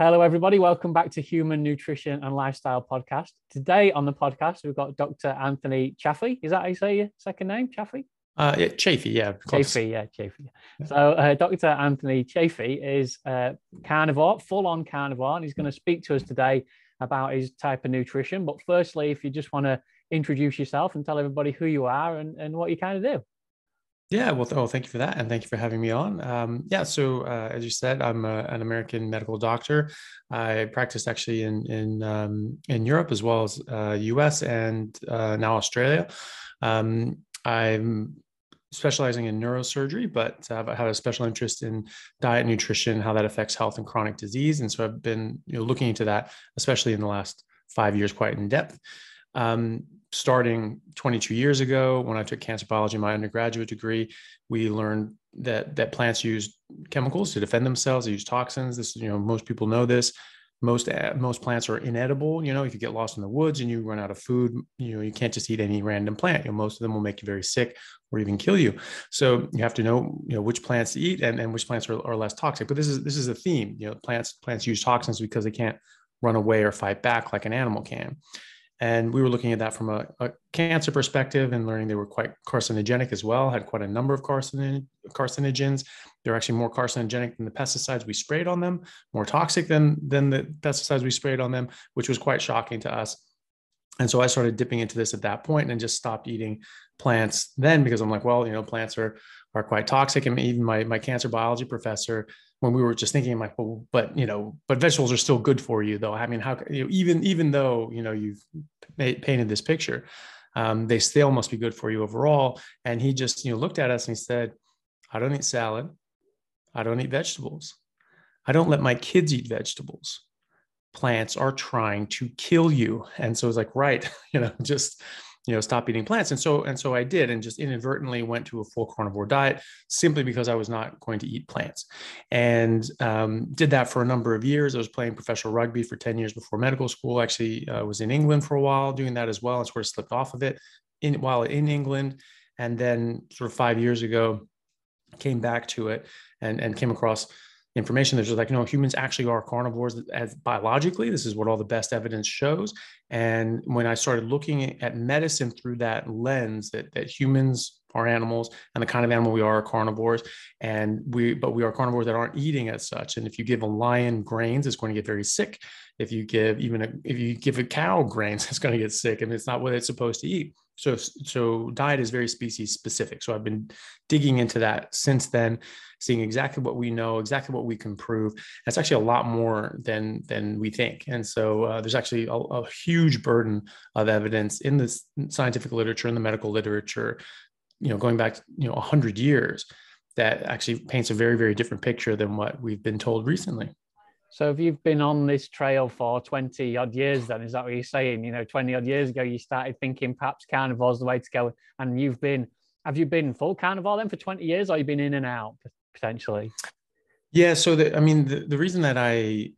Hello, everybody. Welcome back to Human Nutrition and Lifestyle Podcast. Today on the podcast, we've got Dr. Anthony Chaffee. Is that how you say your second name, Chaffee? Yeah, Chaffee, yeah. Chaffee, yeah, Chaffee. Yeah. So Dr. Anthony Chaffee is carnivore, full-on carnivore, and he's going to speak to us today about his type of nutrition. But firstly, if you just want to introduce yourself and tell everybody who you are and what you kind of do. Yeah, well, thank you for that. And thank you for having me on. So as you said, I'm an American medical doctor. I practiced actually in Europe as well as US and now Australia. I'm specializing in neurosurgery, but I have a special interest in diet, nutrition, how that affects health and chronic disease. And so I've been looking into that, especially in the last 5 years, quite in depth. Starting 22 years ago, when I took cancer biology, my undergraduate degree, we learned that plants use chemicals to defend themselves. They use toxins. This, most people know this. Most plants are inedible. If you get lost in the woods and you run out of food, you can't just eat any random plant. Most of them will make you very sick or even kill you. So you have to know, which plants to eat and which plants are less toxic. But this is a theme. Plants use toxins because they can't run away or fight back like an animal can. And we were looking at that from a cancer perspective and learning they were quite carcinogenic as well, had quite a number of carcinogens. They're actually more carcinogenic than the pesticides we sprayed on them, more toxic than the pesticides we sprayed on them, which was quite shocking to us. And so I started dipping into this at that point and just stopped eating plants then, because I'm like, well, plants are quite toxic. And even my cancer biology professor, when we were just thinking, I'm like, well, but vegetables are still good for you though. I mean, how, even though, you've painted this picture, they still must be good for you overall. And he just, looked at us and he said, I don't eat salad. I don't eat vegetables. I don't let my kids eat vegetables. Plants are trying to kill you. And so it's like, right, stop eating plants. And so I did, and just inadvertently went to a full carnivore diet simply because I was not going to eat plants, and did that for a number of years. I was playing professional rugby for 10 years before medical school. Actually, was in England for a while doing that as well, and sort of slipped off of it while in England. And then sort of 5 years ago, came back to it and came across information that's just like, humans actually are carnivores as biologically. This is what all the best evidence shows. And when I started looking at medicine through that lens, that humans are animals and the kind of animal we are carnivores, but we are carnivores that aren't eating as such. And if you give a lion grains, it's going to get very sick. If you give a cow grains, it's going to get sick, and it's not what it's supposed to eat. So diet is very species specific. So I've been digging into that since then, seeing exactly what we know, exactly what we can prove. That's actually a lot more than we think. And so there's actually a huge burden of evidence in the scientific literature, in the medical literature, going back, 100 years, that actually paints a very, very different picture than what we've been told recently. So if you've been on this trail for 20 odd years, then is that what you're saying? 20 odd years ago, you started thinking perhaps carnivore's the way to go. And have you been full carnivore then for 20 years, or you've been in and out potentially? Yeah. So the reason that I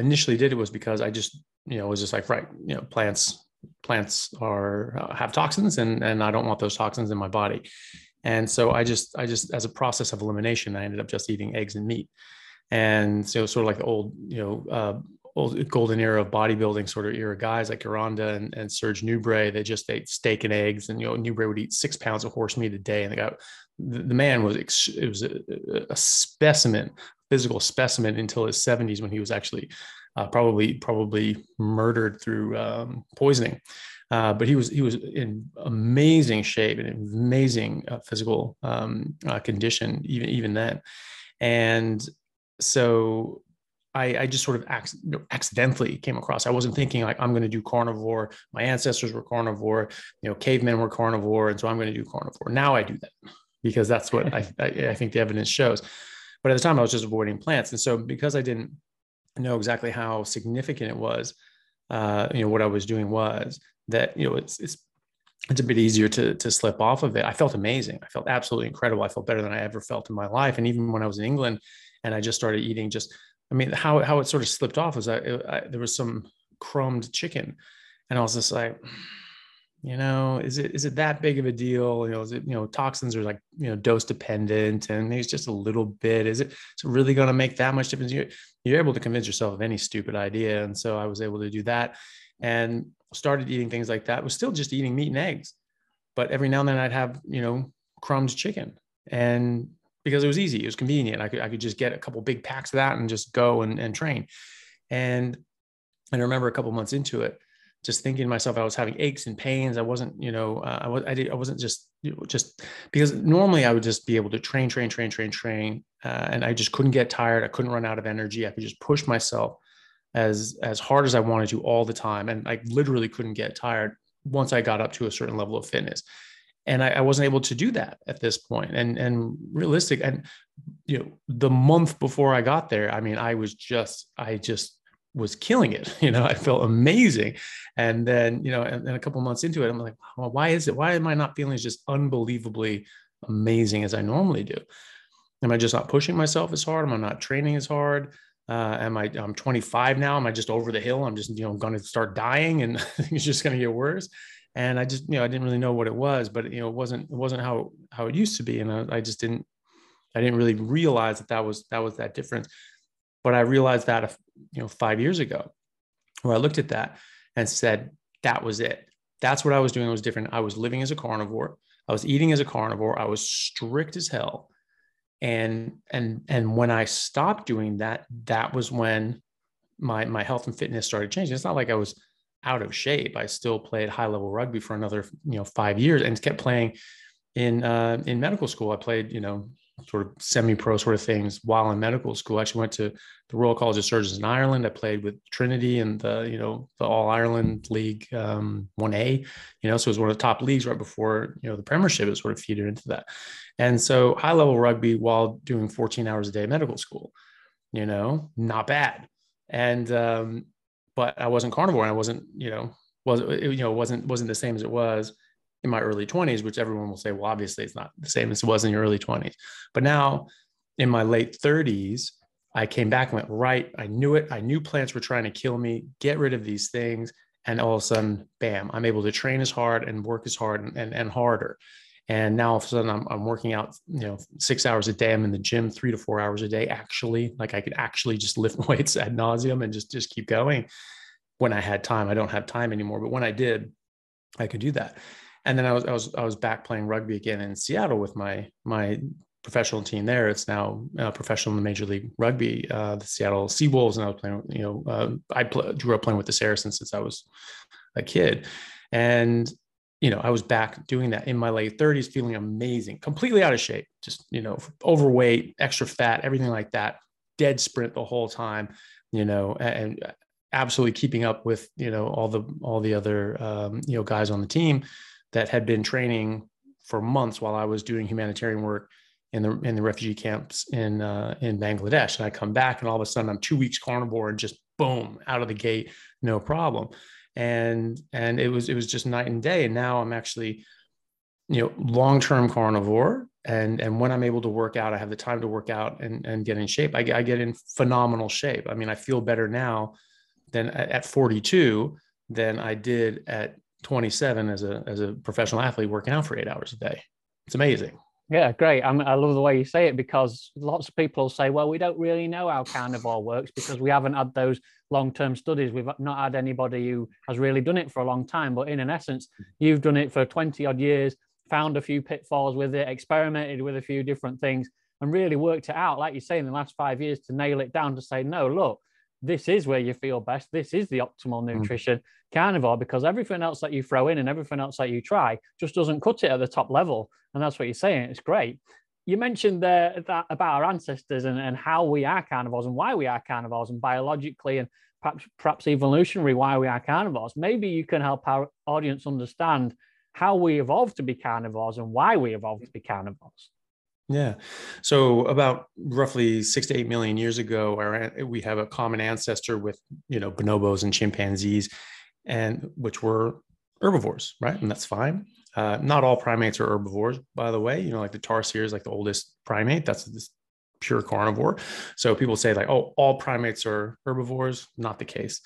initially did it was because I just, was just like, right, plants have toxins and I don't want those toxins in my body. And so I just, as a process of elimination, I ended up just eating eggs and meat. And so sort of like the old, old golden era of bodybuilding sort of era guys like Gironda and Serge Nubret, they just ate steak and eggs, and, Nubret would eat 6 pounds of horse meat a day. And the man was a specimen, physical specimen, until his 70s, when he was actually probably murdered through poisoning. But he was in amazing shape and an amazing physical condition, even then. And so I just sort of accidentally came across. I wasn't thinking like, I'm going to do carnivore. My ancestors were carnivore, cavemen were carnivore. And so I'm going to do carnivore. Now I do that because that's what I think the evidence shows. But at the time I was just avoiding plants. And so because I didn't know exactly how significant it was, what I was doing was that, it's a bit easier to slip off of it. I felt amazing. I felt absolutely incredible. I felt better than I ever felt in my life. And even when I was in England, and I just started eating how it sort of slipped off was there was some crumbed chicken, and I was just like, you know, is it that big of a deal? You know, is it, you know, toxins are like, you know, dose dependent and there's just a little bit, is it really going to make that much difference? You're able to convince yourself of any stupid idea. And so I was able to do that and started eating things like that. I was still just eating meat and eggs, but every now and then I'd have, you know, crumbs chicken, and because it was easy, it was convenient. I could just get a couple big packs of that and just go and train. And I remember a couple months into it, just thinking to myself, I was having aches and pains. I wasn't, you know, I wasn't just because normally I would just be able to train. And I just couldn't get tired. I couldn't run out of energy. I could just push myself as hard as I wanted to all the time. And I literally couldn't get tired once I got up to a certain level of fitness. And I wasn't able to do that at this point. And realistic. And, you know, the month before I got there, I mean, I just was killing it. You know, I felt amazing. And then, you know, and a couple months into it, I'm like, well, why is it? Why am I not feeling just unbelievably amazing as I normally do? Am I just not pushing myself as hard? Am I not training as hard? I'm 25 now. Am I just over the hill? I'm just, you know, going to start dying and it's just going to get worse. And I just, you know, I didn't really know what it was, but, you know, it wasn't how it used to be. And I didn't really realize that was that difference. But I realized that, you know, 5 years ago, where I looked at that and said, that was it. That's what I was doing. It was different. I was living as a carnivore. I was eating as a carnivore. I was strict as hell. And when I stopped doing that, that was when my health and fitness started changing. It's not like I was out of shape. I still played high level rugby for another, you know, 5 years and kept playing in medical school. I played, you know, sort of semi-pro sort of things while in medical school. I actually went to the Royal College of Surgeons in Ireland. I played with Trinity and the, you know, the All Ireland League 1A, you know, so it was one of the top leagues right before, you know, the premiership is sort of feeded into that. And so high level rugby while doing 14 hours a day of medical school, you know, not bad. And, but I wasn't carnivore and I wasn't, you know, wasn't the same as it was in my early 20s, which everyone will say, well, obviously it's not the same as it was in your early 20s. But now in my late 30s, I came back and went, right, I knew it. I knew plants were trying to kill me, get rid of these things. And all of a sudden, bam, I'm able to train as hard and work as hard and harder. And now all of a sudden I'm working out, you know, 6 hours a day. I'm in the gym 3 to 4 hours a day, actually. Like I could actually just lift weights ad nauseum and just keep going when I had time. I don't have time anymore, but when I did, I could do that. And then I was back playing rugby again in Seattle with my professional team there. It's now professional in the Major League Rugby, the Seattle Seawolves. And I was playing, you know, grew up playing with the Saracens since I was a kid. And, you know, I was back doing that in my late 30s, feeling amazing, completely out of shape, just, you know, overweight, extra fat, everything like that, dead sprint the whole time, you know, and absolutely keeping up with, you know, all the other, you know, guys on the team that had been training for months while I was doing humanitarian work in the refugee camps in Bangladesh. And I come back and all of a sudden I'm 2 weeks carnivore and just boom, out of the gate, no problem. And it was just night and day. And now I'm actually, you know, long-term carnivore. And when I'm able to work out, I have the time to work out and get in shape. I get in phenomenal shape. I mean, I feel better now than at 42 than I did at 27 as a professional athlete working out for 8 hours a day. It's amazing. Yeah, great. I love the way you say it, because lots of people say, well, we don't really know how carnivore works because we haven't had those long-term studies. We've not had anybody who has really done it for a long time, but in an essence, you've done it for 20 odd years, found a few pitfalls with it, experimented with a few different things and really worked it out, like you say, in the last 5 years to nail it down to say, no, look, this is where you feel best. This is the optimal nutrition, carnivore, because everything else that you throw in and everything else that you try just doesn't cut it at the top level. And that's what you're saying. It's great. You mentioned there that about our ancestors and how we are carnivores and why we are carnivores and biologically and perhaps evolutionary why we are carnivores. Maybe you can help our audience understand how we evolved to be carnivores and why we evolved to be carnivores. Yeah. So about roughly 6 to 8 million years ago, we have a common ancestor with, you know, bonobos and chimpanzees, and which were herbivores, right? And that's fine. Not all primates are herbivores, by the way, you know, like the tarsier is like the oldest primate. That's this pure carnivore. So people say like, oh, all primates are herbivores. Not the case.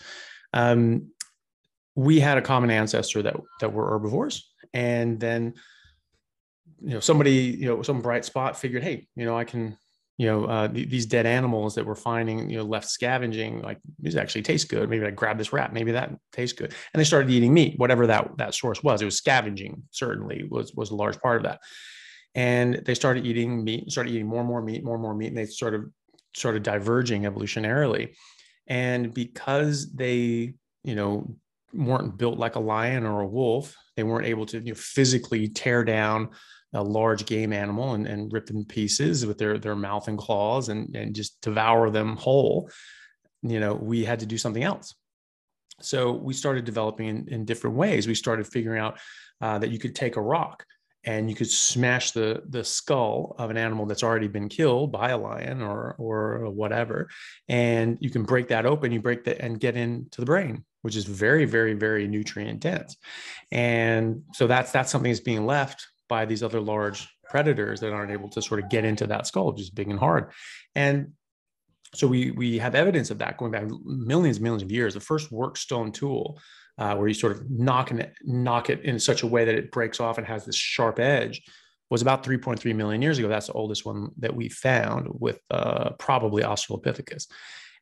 we had a common ancestor that were herbivores. And then, some bright spot figured, hey, I can, these dead animals that we're finding, left scavenging, like these actually taste good. Maybe I grab this rat, maybe that tastes good. And they started eating meat, whatever that source was. It was scavenging, certainly was a large part of that. And they started eating meat, started eating more and more meat. And they sort of diverging evolutionarily. And because they, weren't built like a lion or a wolf, they weren't able to physically tear down a large game animal and rip them to pieces with their mouth and claws and just devour them whole. We had to do something else. So we started developing in different ways. We started figuring out that you could take a rock and you could smash the skull of an animal that's already been killed by a lion or whatever. And you can break that open, and get into the brain, which is very, very, very nutrient dense. And so that's something that's being left by these other large predators that aren't able to sort of get into that skull, which is big and hard. And so we have evidence of that going back millions and millions of years. The first work stone tool, where you sort of knock it in such a way that it breaks off and has this sharp edge, was about 3.3 million years ago. That's the oldest one that we found, with probably Australopithecus.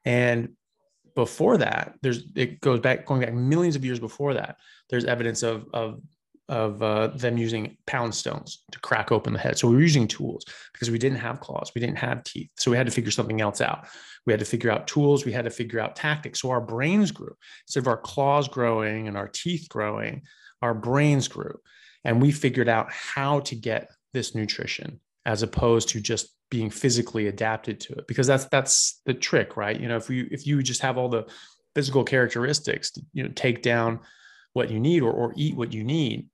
And before that, going back millions of years before that, there's evidence of them using pound stones to crack open the head. So we were using tools because we didn't have claws, we didn't have teeth. So we had to figure something else out. We had to figure out tools, we had to figure out tactics. So our brains grew. Instead of our claws growing and our teeth growing, our brains grew. And we figured out how to get this nutrition as opposed to just being physically adapted to it, because that's the trick, right? If you just have all the physical characteristics to, take down what you need or eat what you need,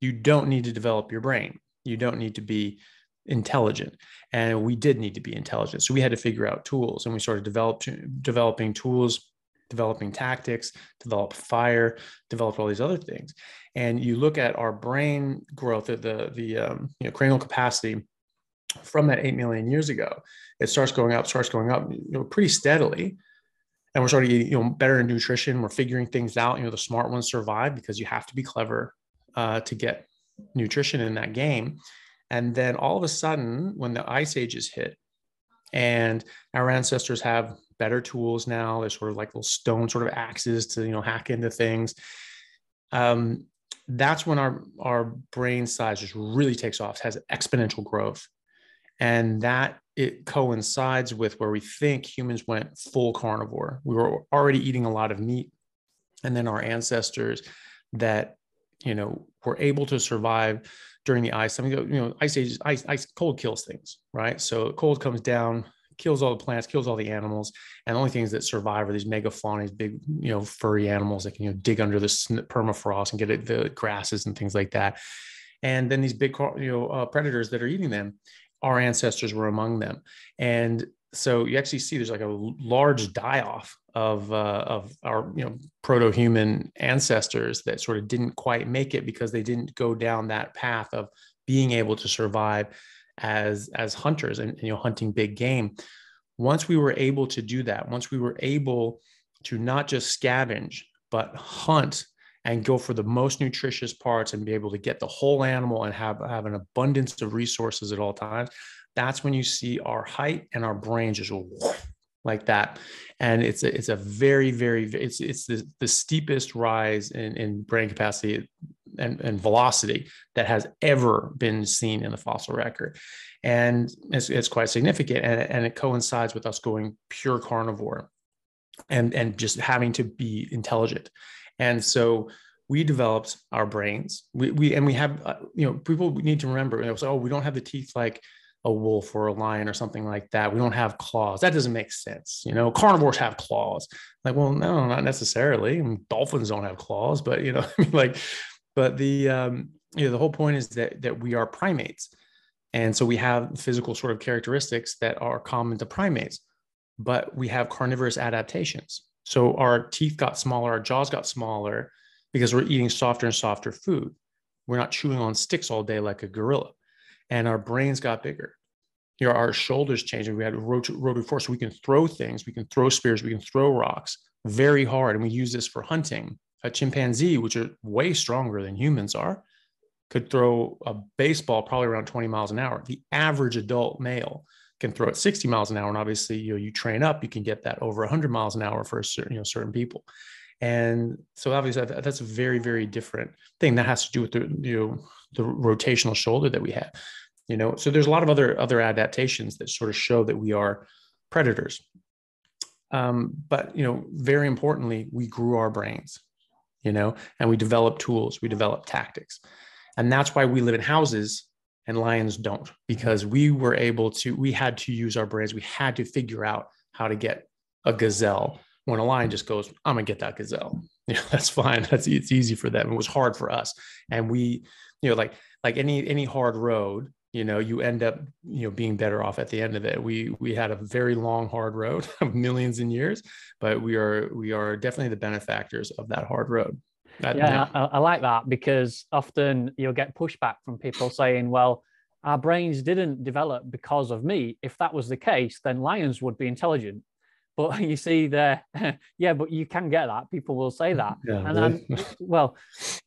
you don't need to develop your brain. You don't need to be intelligent. And we did need to be intelligent. So we had to figure out tools, and we started developing tools, developing tactics, developed fire, developed all these other things. And you look at our brain growth, the cranial capacity from that 8 million years ago, it starts going up, pretty steadily. And we're starting to get, better in nutrition. We're figuring things out. The smart ones survive because you have to be clever to get nutrition in that game. And then all of a sudden, when the ice ages hit and our ancestors have better tools now, they're sort of like little stone sort of axes to, hack into things. That's when our brain size just really takes off, has exponential growth. And that it coincides with where we think humans went full carnivore. We were already eating a lot of meat. And then our ancestors that were able to survive during the ice. I mean, ice ages, ice, cold kills things, right? So cold comes down, kills all the plants, kills all the animals. And the only things that survive are these megafauna, these big, furry animals that can, dig under the permafrost and get at the grasses and things like that. And then these big, predators that are eating them, our ancestors were among them. And so you actually see there's like a large die-off of our proto-human ancestors that sort of didn't quite make it because they didn't go down that path of being able to survive as hunters and hunting big game. Once we were able to do that, once we were able to not just scavenge, but hunt and go for the most nutritious parts and be able to get the whole animal and have an abundance of resources at all times, that's when you see our height and our brains just like that. And it's a very, very, it's the steepest rise in brain capacity and velocity that has ever been seen in the fossil record. And it's quite significant. And it coincides with us going pure carnivore and just having to be intelligent. And so we developed our brains. We have, people need to remember, so, we don't have the teeth like a wolf or a lion or something like that. We don't have claws. That doesn't make sense. Carnivores have claws. Like, well, no, not necessarily. I mean, dolphins don't have claws, but the whole point is that we are primates. And so we have physical sort of characteristics that are common to primates, but we have carnivorous adaptations. So our teeth got smaller, our jaws got smaller because we're eating softer and softer food. We're not chewing on sticks all day like a gorilla. And our brains got bigger. Our shoulders changed. We had rotary force. So we can throw things. We can throw spears. We can throw rocks very hard. And we use this for hunting. a chimpanzee, which are way stronger than humans are, could throw a baseball probably around 20 miles an hour. The average adult male can throw at 60 miles an hour. And obviously, you know, you train up, you can get that over 100 miles an hour for a certain, you know, certain people. And so obviously that's a very, very different thing that has to do with the, you know, the rotational shoulder that we have, you know? So there's a lot of other adaptations that sort of show that we are predators. But, you know, very importantly, we grew our brains, you know, and we developed tools, we developed tactics. And that's why we live in houses and lions don't, because we had to use our brains. We had to figure out how to get a gazelle when a lion just goes, I'm gonna get that gazelle. You know, that's fine. It's easy for them. It was hard for us. And we, you know, like any hard road, you know, you end up, you know, being better off at the end of it. We had a very long, hard road of millions and years, but we are definitely the benefactors of that hard road. I like that, because often you'll get pushback from people saying, well, our brains didn't develop because of me. If that was the case, then lions would be intelligent. But you see there, yeah, but you can get that. People will say that. Yeah, and then, well,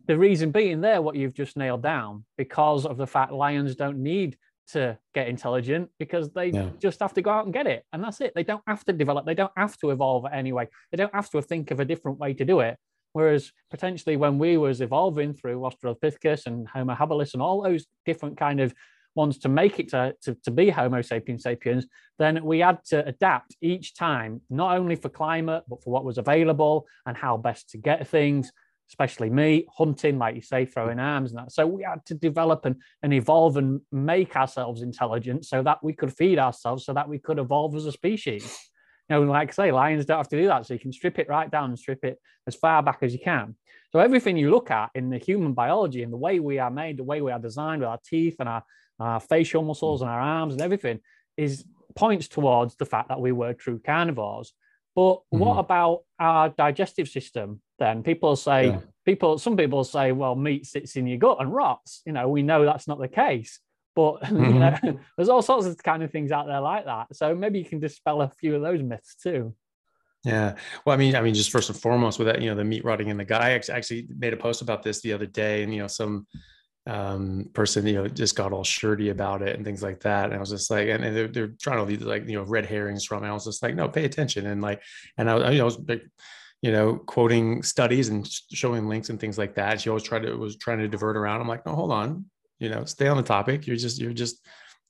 the reason being there, what you've just nailed down, because of the fact lions don't need to get intelligent, because they just have to go out and get it. And that's it. They don't have to develop. They don't have to evolve anyway. They don't have to think of a different way to do it. Whereas potentially when we was evolving through Australopithecus and Homo habilis and all those different kind of ones to make it to be Homo sapiens sapiens, then we had to adapt each time, not only for climate, but for what was available and how best to get things, especially meat, hunting, like you say, throwing arms and that. So we had to develop and evolve and make ourselves intelligent so that we could feed ourselves, so that we could evolve as a species. You know, like I say, lions don't have to do that. So you can strip it right down and strip it as far back as you can. So everything you look at in the human biology and the way we are made, the way we are designed with our teeth and our facial muscles and our arms and everything points towards the fact that we were true carnivores. But what about our digestive system then? Some people say, well, meat sits in your gut and rots. You know, we know that's not the case. But you know, there's all sorts of kind of things out there like that. So maybe you can dispel a few of those myths too. Yeah. Well, I mean, just first and foremost with that, you know, the meat rotting in the gut. I actually made a post about this the other day, and, you know, some person, you know, just got all shirty about it and things like that. And I was just like, and they're trying to leave, like, you know, red herrings from it. I was just like, no, pay attention. And like, and I was like, you know, quoting studies and showing links and things like that. She always was trying to divert around. I'm like, no, hold on. You know, stay on the topic. You're just, you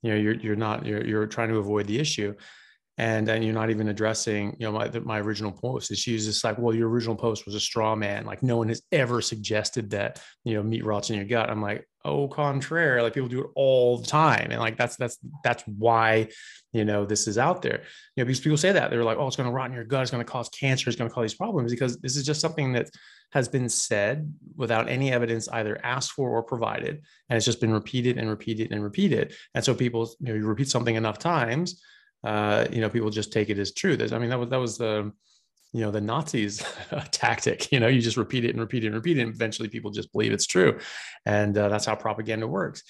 know, you're trying to avoid the issue, and you're not even addressing, you know, my original post. And she was just like, well, your original post was a straw man. Like, no one has ever suggested that, you know, meat rots in your gut. I'm like, au contraire, like people do it all the time. And like, that's why, you know, this is out there, you know, because people say that they're like, oh, it's going to rot in your gut. It's going to cause cancer. It's going to cause these problems, because this is just something that has been said without any evidence either asked for or provided. And it's just been repeated and repeated and repeated. And so people, you know, you repeat something enough times, you know, people just take it as true. I mean, that was the, you know, the Nazis tactic, you know, you just repeat it and repeat it and repeat it. And eventually people just believe it's true. And that's how propaganda works.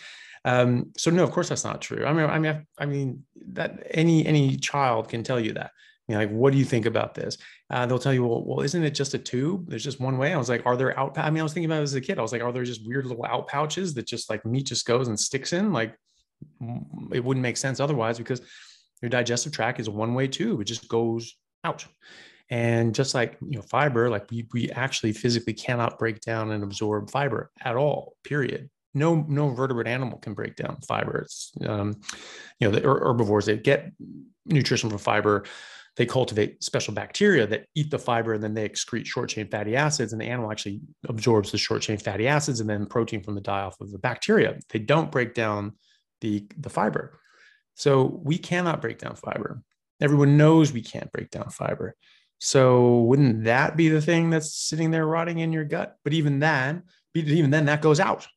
So no, of course that's not true. I mean that any child can tell you that, you know, like, what do you think about this? They'll tell you, well, isn't it just a tube? There's just one way. I was like, are there out? I mean, I was thinking about it as a kid. I was like, are there just weird little out pouches that just like meat just goes and sticks in? Like, it wouldn't make sense otherwise, because your digestive tract is a one-way tube. It just goes out. And just like, you know, fiber, like we actually physically cannot break down and absorb fiber at all, period. No vertebrate animal can break down fiber. It's, you know, the herbivores, they get nutrition from fiber. They cultivate special bacteria that eat the fiber, and then they excrete short-chain fatty acids, and the animal actually absorbs the short-chain fatty acids and then protein from the die-off of the bacteria. They don't break down the fiber. So we cannot break down fiber. Everyone knows we can't break down fiber. So wouldn't that be the thing that's sitting there rotting in your gut? But even then that goes out,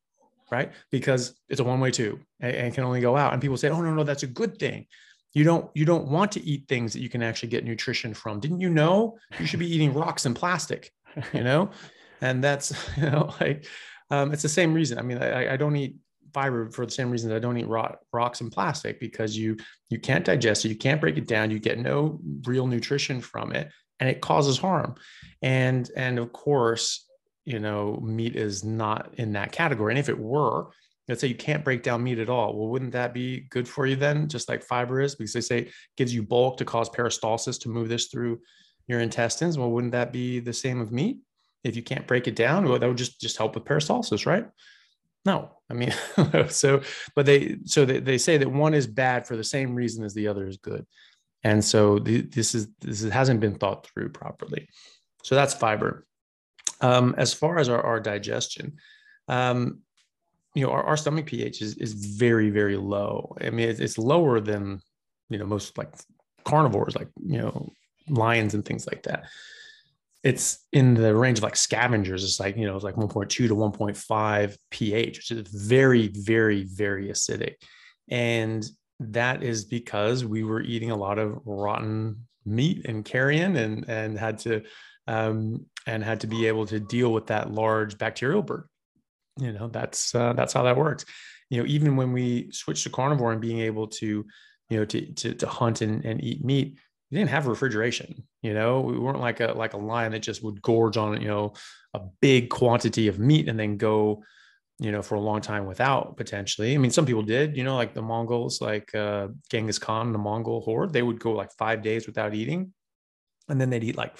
right? Because it's a one-way tube and can only go out. And people say, oh, no, that's a good thing. You don't want to eat things that you can actually get nutrition from. Didn't you know you should be eating rocks and plastic, you know? And that's, you know, like, it's the same reason. I mean, I don't eat fiber for the same reason that I don't eat rocks and plastic, because you can't digest it. You can't break it down. You get no real nutrition from it. And it causes harm. And of course, meat is not in that category. And if it were, let's say you can't break down meat at all. Well, wouldn't that be good for you then? Just like fiber is, because they say it gives you bulk to cause peristalsis to move this through your intestines. Well, wouldn't that be the same of meat? If you can't break it down, well, that would just help with peristalsis, right? No, I mean, so they say that one is bad for the same reason as the other is good. And so this hasn't been thought through properly. So that's fiber. As far as our digestion, our stomach pH is very, very low. I mean, it's lower than, most like carnivores, like, lions and things like that. It's in the range of like scavengers. It's like, it's like 1.2 to 1.5 pH, which is very, very, very acidic. And that is because we were eating a lot of rotten meat and carrion and had to be able to deal with that large bacterial burden. That's how that works. Even when we switched to carnivore and being able to hunt and eat meat, we didn't have refrigeration. We weren't like a lion that just would gorge on, a big quantity of meat and then go, for a long time without potentially. I mean, some people did, like the Mongols, like Genghis Khan, the Mongol horde, they would go like 5 days without eating. And then they'd eat like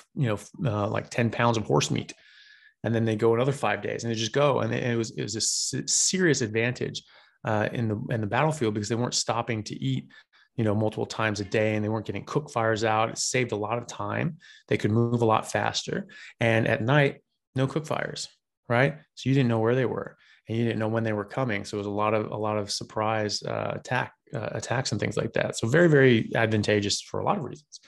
10 pounds of horse meat. And then they go another 5 days and they just go. And it was a serious advantage in the battlefield because they weren't stopping to eat, multiple times a day, and they weren't getting cook fires out. It saved a lot of time. They could move a lot faster. And at night, no cook fires, right? So you didn't know where they were and you didn't know when they were coming. So it was a lot of surprise attacks and things like that. So very, very advantageous for a lot of reasons,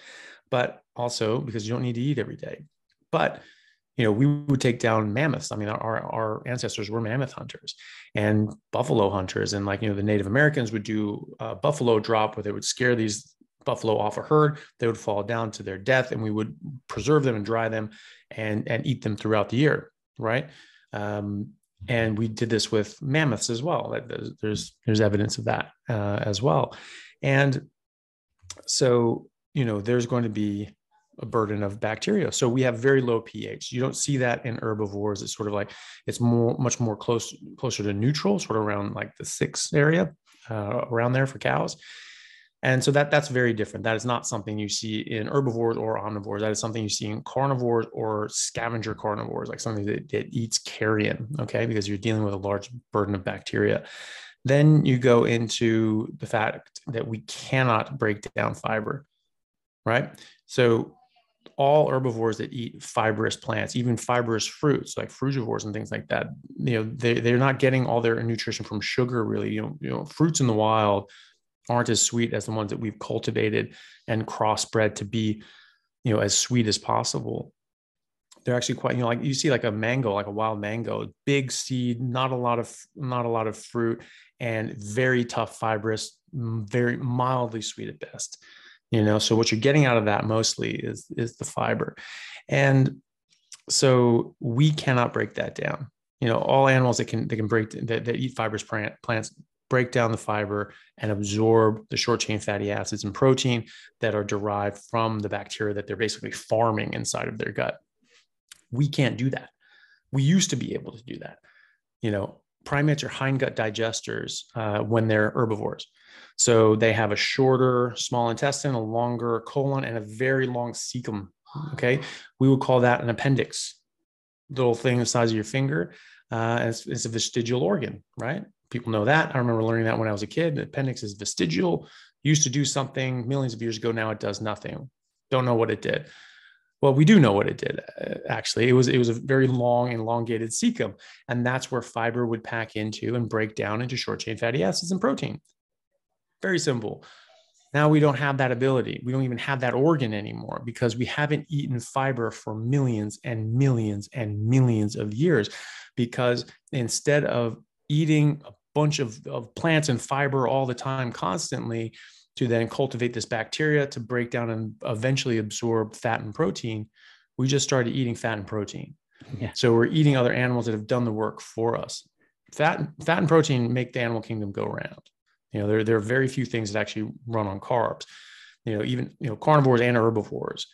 but also because you don't need to eat every day. But we would take down mammoths. I mean, our ancestors were mammoth hunters and buffalo hunters. And the Native Americans would do a buffalo drop where they would scare these buffalo off a herd. They would fall down to their death, and we would preserve them and dry them and eat them throughout the year. Right. And we did this with mammoths as well. There's evidence of that as well. And so, there's going to be a burden of bacteria. So we have very low pH. You don't see that in herbivores. It's sort of like, it's much more closer to neutral, sort of around like the 6 area, around there for cows. And so that's very different. That is not something you see in herbivores or omnivores. That is something you see in carnivores or scavenger carnivores, like something that eats carrion. Okay. Because you're dealing with a large burden of bacteria. Then you go into the fact that we cannot break down fiber, right? So all herbivores that eat fibrous plants, even fibrous fruits like frugivores and things like that, they're not getting all their nutrition from sugar, really. Fruits in the wild aren't as sweet as the ones that we've cultivated and crossbred to be, as sweet as possible. They're actually quite, like you see like a mango, like a wild mango, big seed, not a lot of fruit, and very tough, fibrous, very mildly sweet at best. So what you're getting out of that mostly is the fiber. And so we cannot break that down. All animals that eat fibrous plants break down the fiber and absorb the short chain fatty acids and protein that are derived from the bacteria that they're basically farming inside of their gut. We can't do that. We used to be able to do that. Primates are hindgut digesters when they're herbivores. So they have a shorter small intestine, a longer colon, and a very long cecum. Okay. We would call that an appendix, little thing the size of your finger. And it's a vestigial organ, right? People know that. I remember learning that when I was a kid. The appendix is vestigial, used to do something millions of years ago. Now it does nothing. Don't know what it did. Well, we do know what it did. Actually, it was a very long, elongated cecum. And that's where fiber would pack into and break down into short chain fatty acids and protein. Very simple. Now we don't have that ability. We don't even have that organ anymore because we haven't eaten fiber for millions and millions and millions of years, because instead of eating a bunch of plants and fiber all the time constantly to then cultivate this bacteria to break down and eventually absorb fat and protein, we just started eating fat and protein. Yeah. So we're eating other animals that have done the work for us. Fat and protein make the animal kingdom go round. There are very few things that actually run on carbs, even carnivores and herbivores,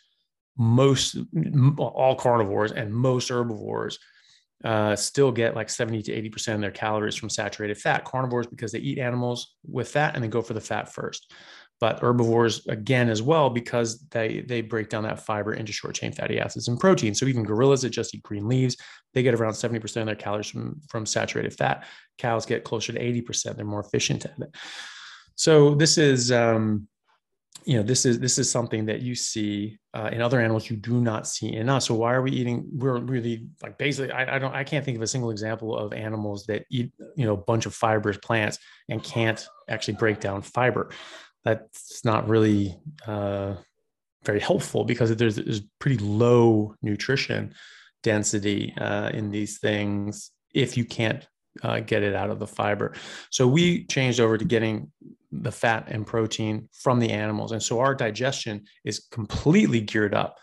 all carnivores and most herbivores still get like 70 to 80% of their calories from saturated fat. Carnivores, because they eat animals with fat and they go for the fat first. But herbivores, again, as well, because they break down that fiber into short-chain fatty acids and protein. So even gorillas that just eat green leaves, they get around 70% of their calories from saturated fat. Cows get closer to 80%. They're more efficient at it. So this is, this is something that you see in other animals you do not see in us. So why are we eating? We're really like basically, I can't think of a single example of animals that eat, a bunch of fibrous plants and can't actually break down fiber. That's not really very helpful, because there's pretty low nutrition density in these things if you can't get it out of the fiber. So we changed over to getting the fat and protein from the animals. And so our digestion is completely geared up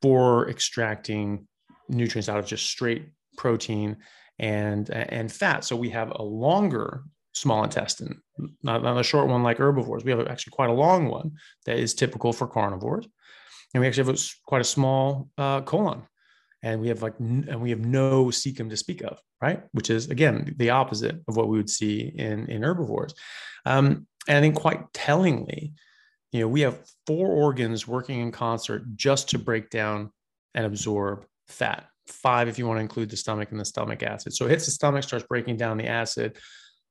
for extracting nutrients out of just straight protein and fat. So we have a longer small intestine, not a short one like herbivores. We have actually quite a long one that is typical for carnivores. And we actually have quite a small colon. And we have no cecum to speak of, right? Which is, again, the opposite of what we would see in herbivores. And I think quite tellingly, we have four organs working in concert just to break down and absorb fat. Five, if you want to include the stomach and the stomach acid. So it hits the stomach, starts breaking down the acid.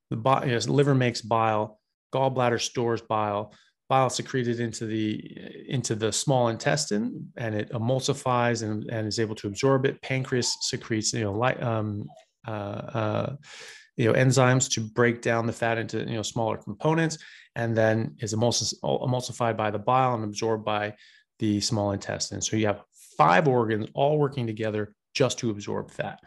The liver makes bile, gallbladder stores bile, bile secreted into the small intestine, and it emulsifies and is able to absorb it. Pancreas secretes enzymes to break down the fat into smaller components, and then is emulsified by the bile and absorbed by the small intestine. So you have five organs all working together just to absorb fat.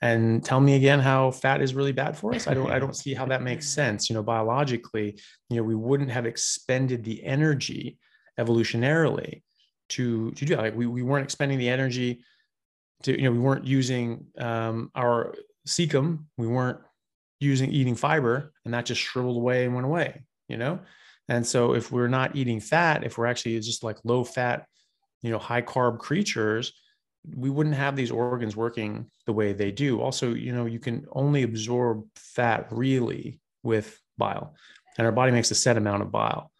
And tell me again how fat is really bad for us. I don't see how that makes sense. Biologically, we wouldn't have expended the energy evolutionarily to do that. Like we weren't expending the energy to, we weren't using our cecum. We weren't eating fiber, and that just shriveled away and went away, And so if we're not eating fat, if we're actually just like low fat, high carb creatures, we wouldn't have these organs working the way they do. Also, you can only absorb fat really with bile, and our body makes a set amount of bile.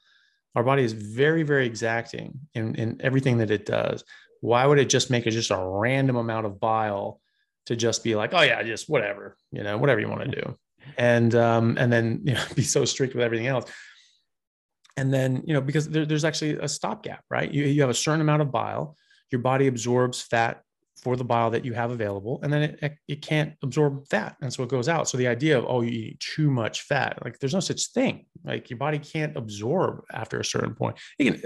Our body is very, very exacting in everything that it does. Why would it just make just a random amount of bile to just be like, oh yeah, just whatever, whatever you want to do. And then, be so strict with everything else. And then, because there's actually a stopgap, right? You have a certain amount of bile. Your body absorbs fat for the bile that you have available, and then it can't absorb fat. And so it goes out. So the idea of, you eat too much fat, like there's no such thing. Like your body can't absorb after a certain point. It can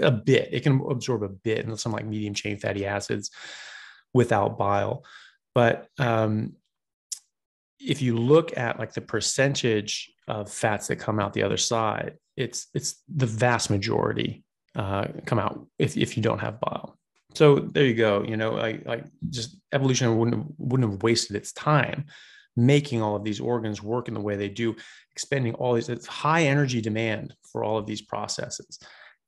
absorb a bit, and some like medium chain fatty acids without bile. But if you look at like the percentage of fats that come out the other side, it's the vast majority come out if you don't have bile. So there you go. Just evolution wouldn't have wasted its time making all of these organs work in the way they do, expending all these. It's high energy demand for all of these processes,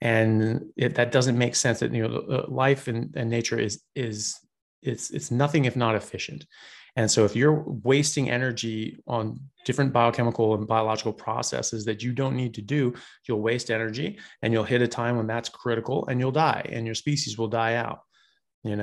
and that doesn't make sense. That life and nature is nothing if not efficient. And so if you're wasting energy on different biochemical and biological processes that you don't need to do, you'll waste energy, and you'll hit a time when that's critical, and you'll die, and your species will die out, and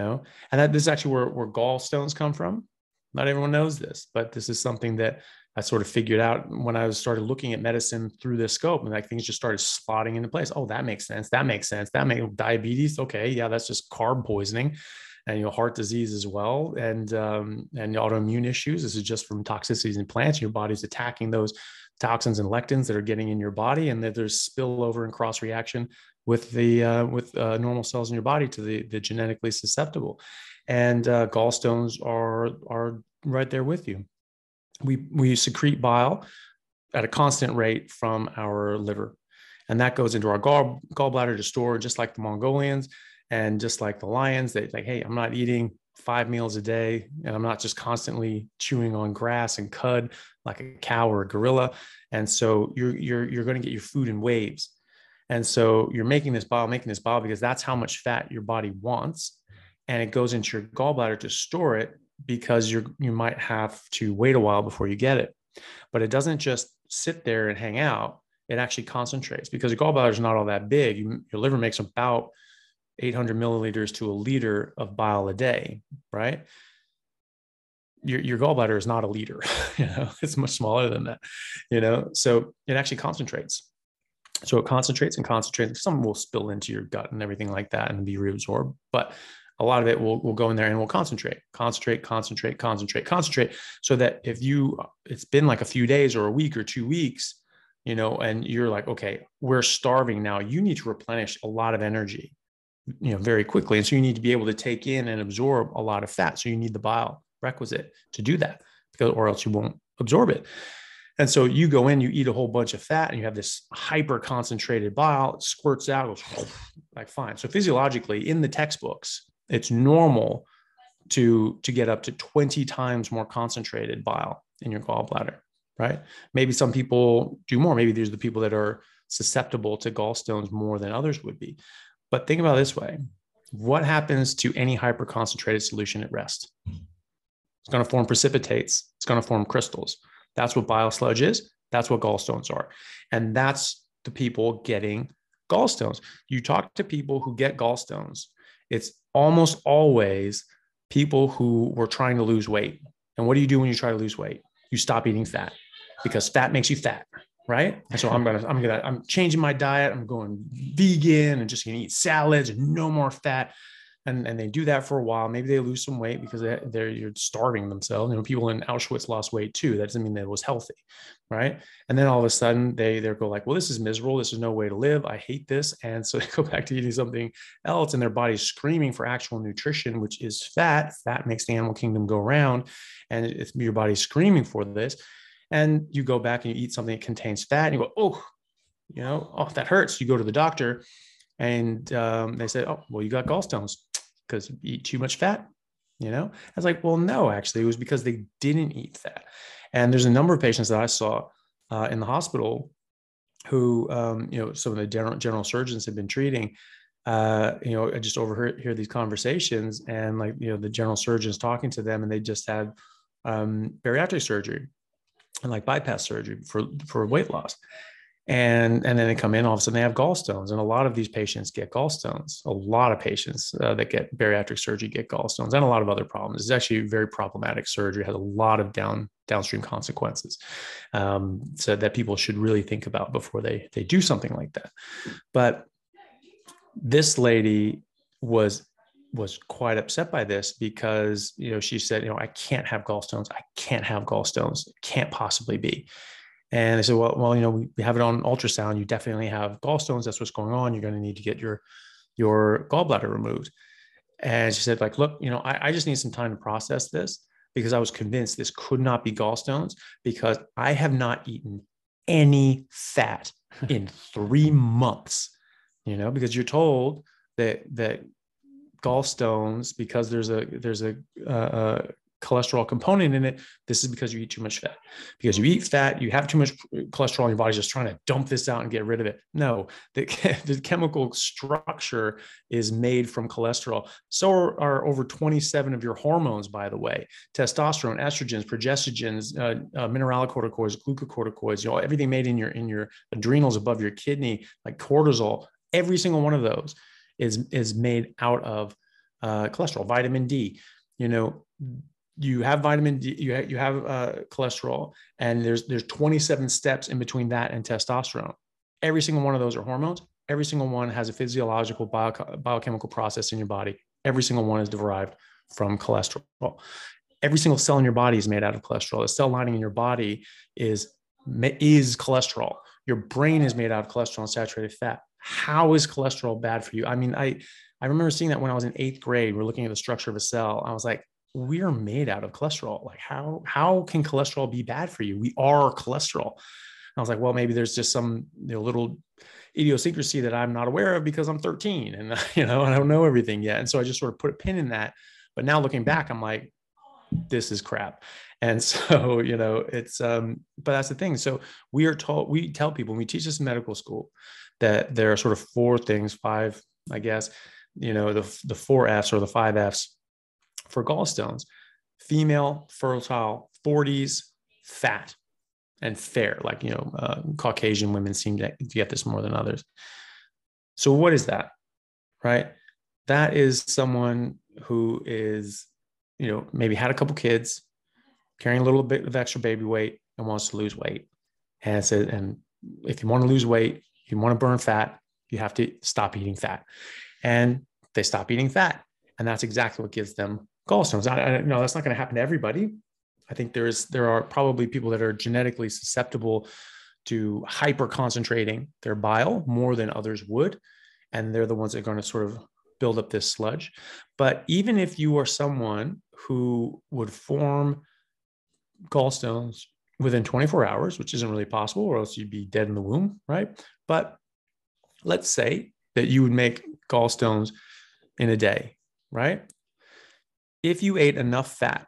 this is actually where gallstones come from. Not everyone knows this, but this is something that I sort of figured out when I started looking at medicine through this scope, and like things just started slotting into place. Oh, that makes sense. That makes sense. That makes diabetes. Okay. Yeah. That's just carb poisoning. And heart disease as well, and autoimmune issues. This is just from toxicities in plants. Your body's attacking those toxins and lectins that are getting in your body, and that there's spillover and cross reaction with the normal cells in your body to the genetically susceptible. And gallstones are right there with you. We secrete bile at a constant rate from our liver, and that goes into our gallbladder to store, just like the Mongolians. And just like the lions, they like, hey, I'm not eating 5 meals a day, and I'm not just constantly chewing on grass and cud like a cow or a gorilla. And so you're going to get your food in waves. And so you're making this bile because that's how much fat your body wants. And it goes into your gallbladder to store it because you might have to wait a while before you get it. But it doesn't just sit there and hang out. It actually concentrates, because your gallbladder is not all that big. Your liver makes about 800 milliliters to a liter of bile a day, right? Your gallbladder is not a liter, it's much smaller than that, so it actually concentrates. So it concentrates and concentrates. Some will spill into your gut and everything like that and be reabsorbed, but a lot of it will go in there and will concentrate, so that if it's been like a few days or a week or 2 weeks, and you're like, okay, we're starving now. You need to replenish a lot of energy, very quickly. And so you need to be able to take in and absorb a lot of fat. So you need the bile requisite to do that, or else you won't absorb it. And so you go in, you eat a whole bunch of fat, and you have this hyper concentrated bile. It squirts out, goes like fine. So physiologically, in the textbooks, it's normal to get up to 20 times more concentrated bile in your gallbladder, right? Maybe some people do more. Maybe these are the people that are susceptible to gallstones more than others would be. But think about it this way. What happens to any hyperconcentrated solution at rest? It's going to form precipitates. It's going to form crystals. That's what bile sludge is. That's what gallstones are. And that's the people getting gallstones. You talk to people who get gallstones. It's almost always people who were trying to lose weight. And what do you do when you try to lose weight? You stop eating fat, because fat makes you fat. Right. And so I'm changing my diet. I'm going vegan and just going to eat salads and no more fat. And they do that for a while. Maybe they lose some weight because you're starving themselves. People in Auschwitz lost weight too. That doesn't mean that it was healthy. Right. And then all of a sudden they go like, well, this is miserable. This is no way to live. I hate this. And so they go back to eating something else, and their body's screaming for actual nutrition, which is fat. Fat makes the animal kingdom go round, and it's your body screaming for this. And you go back and you eat something that contains fat, and you go, oh, that hurts. You go to the doctor, and they say, oh, well, you got gallstones because you eat too much fat. I was like, well, no, actually, it was because they didn't eat fat. And there's a number of patients that I saw in the hospital who, some of the general surgeons have been treating. I just overhear these conversations, and the general surgeons talking to them, and they just had bariatric surgery, and like bypass surgery for weight loss. And then they come in, all of a sudden they have gallstones. And a lot of these patients get gallstones. A lot of patients that get bariatric surgery get gallstones, and a lot of other problems. It's actually very problematic surgery. It has a lot of downstream consequences. So that people should really think about before they do something like that. But this lady was quite upset by this, because, she said, I can't have gallstones. It can't possibly be. And they said, well, we have it on ultrasound. You definitely have gallstones. That's what's going on. You're going to need to get your gallbladder removed. And she said, like, look, I just need some time to process this, because I was convinced this could not be gallstones, because I have not eaten any fat in 3 months, because you're told that gallstones, because there's a cholesterol component in it. This is because you eat too much fat. Because you eat fat, you have too much cholesterol. Your body's just trying to dump this out and get rid of it. No, the chemical structure is made from cholesterol. So are over 27 of your hormones, by the way: testosterone, estrogens, progestogens, mineralocorticoids, glucocorticoids. Everything made in your adrenals above your kidney, like cortisol. Every single one of those is made out of cholesterol. Vitamin D, you have vitamin D, you have cholesterol, and there's 27 steps in between that and testosterone. Every single one of those are hormones. Every single one has a physiological biochemical process in your body. Every single one is derived from cholesterol. Every single cell in your body is made out of cholesterol. The cell lining in your body is cholesterol. Your brain is made out of cholesterol and saturated fat. How is cholesterol bad for you? I mean, I remember seeing that when I was in 8th grade. We're looking at the structure of a cell. I was like, we're made out of cholesterol. Like, how can cholesterol be bad for you? We are cholesterol. And I was like, well, maybe there's just some little idiosyncrasy that I'm not aware of, because I'm 13 and I don't know everything yet. And so I just sort of put a pin in that. But now looking back, I'm like, this is crap. And so, it's, but that's the thing. So we tell people, when we teach this in medical school, that there are sort of five, I guess, the 4 Fs or the 5 Fs for gallstones. female, fertile, 40s, fat and fair. Like, you know, Caucasian women seem to get this more than others. So what is that, right? That is someone who is, you know, maybe had a couple kids, carrying a little bit of extra baby weight and wants to lose weight. And so, and if you want to lose weight, you want to burn fat, you have to stop eating fat. And they stop eating fat. And that's exactly what gives them gallstones. I know that's not going to happen to everybody. I think there are probably people that are genetically susceptible to hyper concentrating their bile more than others would. And they're the ones that are going to sort of build up this sludge. But even if you are someone who would form gallstones within 24 hours, which isn't really possible, or else you'd be dead in the womb, right? But let's say that you would make gallstones in a day, right? If you ate enough fat,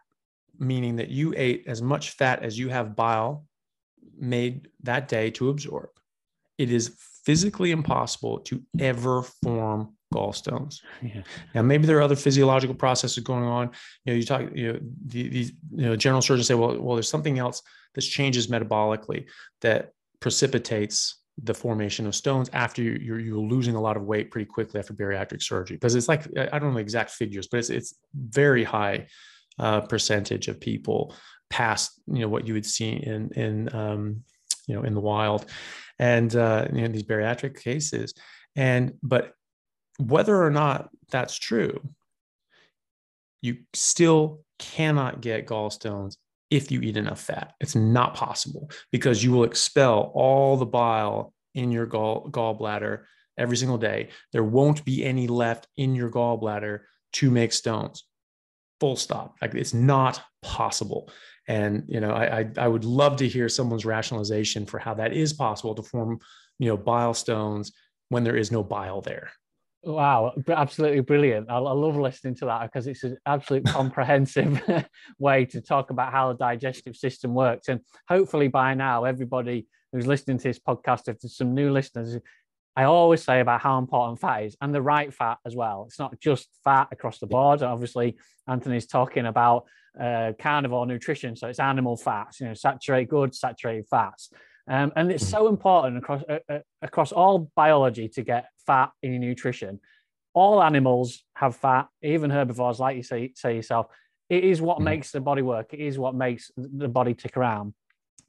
meaning that you ate as much fat as you have bile made that day to absorb, it is physically impossible to ever form gallstones. Yeah. Now, maybe there are other physiological processes going on. You know, you talk, you know, these, you know, general surgeons say, well, there's something else that changes metabolically that precipitates the formation of stones after you're losing a lot of weight pretty quickly after bariatric surgery. Because it's like, I don't know the exact figures, but it's very high percentage of people past, you know, what you would see in the wild and in these bariatric cases. But whether or not that's true, you still cannot get gallstones if you eat enough fat. It's not possible because you will expel all the bile in your gallbladder every single day. There won't be any left in your gallbladder to make stones. Full stop. Like, it's not possible. And, you know, I would love to hear someone's rationalization for how that is possible to form, you know, bile stones when there is no bile there. Wow, absolutely brilliant. I love listening to that because it's an absolute comprehensive way to talk about how the digestive system works. And hopefully by now, everybody who's listening to this podcast, if there's some new listeners, I always say about how important fat is, and the right fat as well. It's not just fat across the board. Obviously, Anthony's talking about carnivore nutrition. So it's animal fats, you know, saturated fats. And it's so important across all biology to get fat in your nutrition. All animals have fat, even herbivores, like you say yourself. It is what makes the body work. It is what makes the body tick around.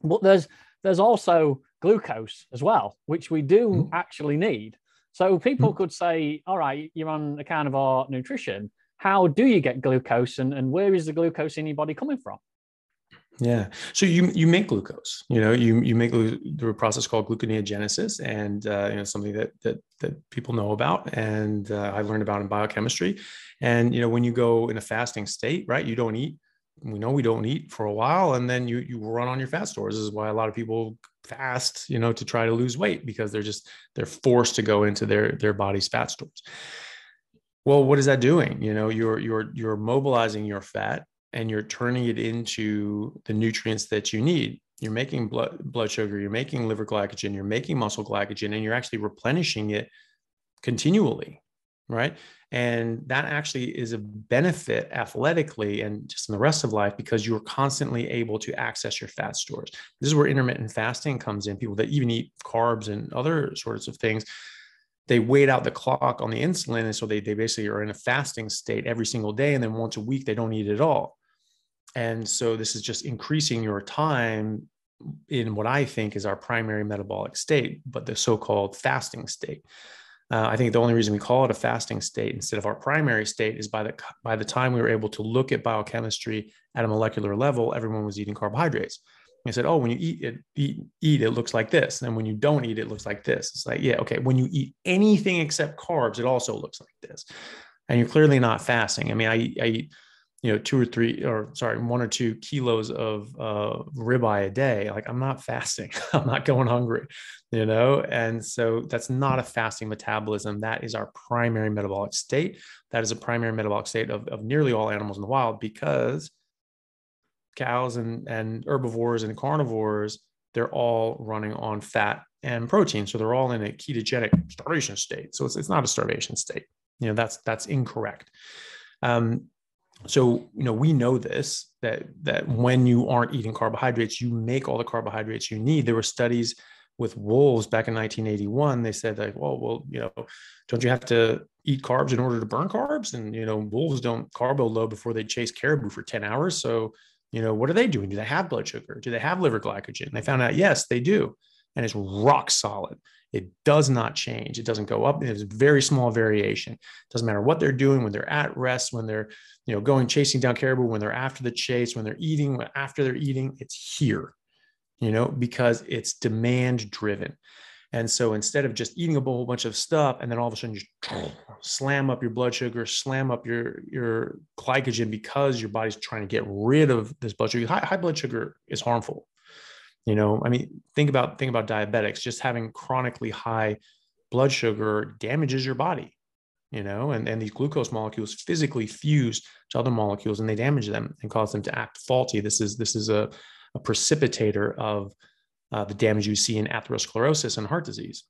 But there's also glucose as well, which we do actually need. So people could say, all right, you're on a carnivore nutrition. How do you get glucose and where is the glucose in your body coming from? Yeah. So you make glucose, you know, you make through a process called gluconeogenesis, and you know, something that people know about. And I learned about in biochemistry. And, you know, when you go in a fasting state, right, you don't eat. We know we don't eat for a while, and then you run on your fat stores. This is why a lot of people fast, you know, to try to lose weight, because they're forced to go into their body's fat stores. Well, what is that doing? You know, you're mobilizing your fat, and you're turning it into the nutrients that you need. You're making blood sugar, you're making liver glycogen, you're making muscle glycogen, and you're actually replenishing it continually, right? And that actually is a benefit athletically and just in the rest of life, because you're constantly able to access your fat stores. This is where intermittent fasting comes in. People that even eat carbs and other sorts of things, they wait out the clock on the insulin. And so they basically are in a fasting state every single day. And then once a week, they don't eat at all. And so this is just increasing your time in what I think is our primary metabolic state, but the so-called fasting state. I think the only reason we call it a fasting state instead of our primary state is by the time we were able to look at biochemistry at a molecular level, everyone was eating carbohydrates. They said, oh, when you eat, it looks like this. And when you don't eat, it looks like this. It's like, yeah, okay. When you eat anything except carbs, it also looks like this. And you're clearly not fasting. I mean, I eat, you know, 1 or 2 kilos of ribeye a day. Like, I'm not fasting. I'm not going hungry, you know? And so that's not a fasting metabolism. That is our primary metabolic state. That is a primary metabolic state of nearly all animals in the wild, because cows and herbivores and carnivores, they're all running on fat and protein. So they're all in a ketogenic starvation state. So it's not a starvation state. You know, that's incorrect. So, you know, we know this, that when you aren't eating carbohydrates, you make all the carbohydrates you need. There were studies with wolves back in 1981. They said like, well, you know, don't you have to eat carbs in order to burn carbs? And, you know, wolves don't carbo load before they chase caribou for 10 hours. So, you know, what are they doing? Do they have blood sugar? Do they have liver glycogen? And they found out, yes, they do. And it's rock solid. It does not change. It doesn't go up. It's a very small variation. It doesn't matter what they're doing, when they're at rest, when they're, you know, going chasing down caribou, when they're after the chase, when they're eating, when after they're eating, it's here, you know, because it's demand driven. And so instead of just eating a whole bunch of stuff and then all of a sudden you slam up your blood sugar, slam up your glycogen because your body's trying to get rid of this blood sugar. High blood sugar is harmful. You know, I mean, think about diabetics. Just having chronically high blood sugar damages your body, you know, and these glucose molecules physically fuse to other molecules and they damage them and cause them to act faulty. This is a precipitator of the damage you see in atherosclerosis and heart disease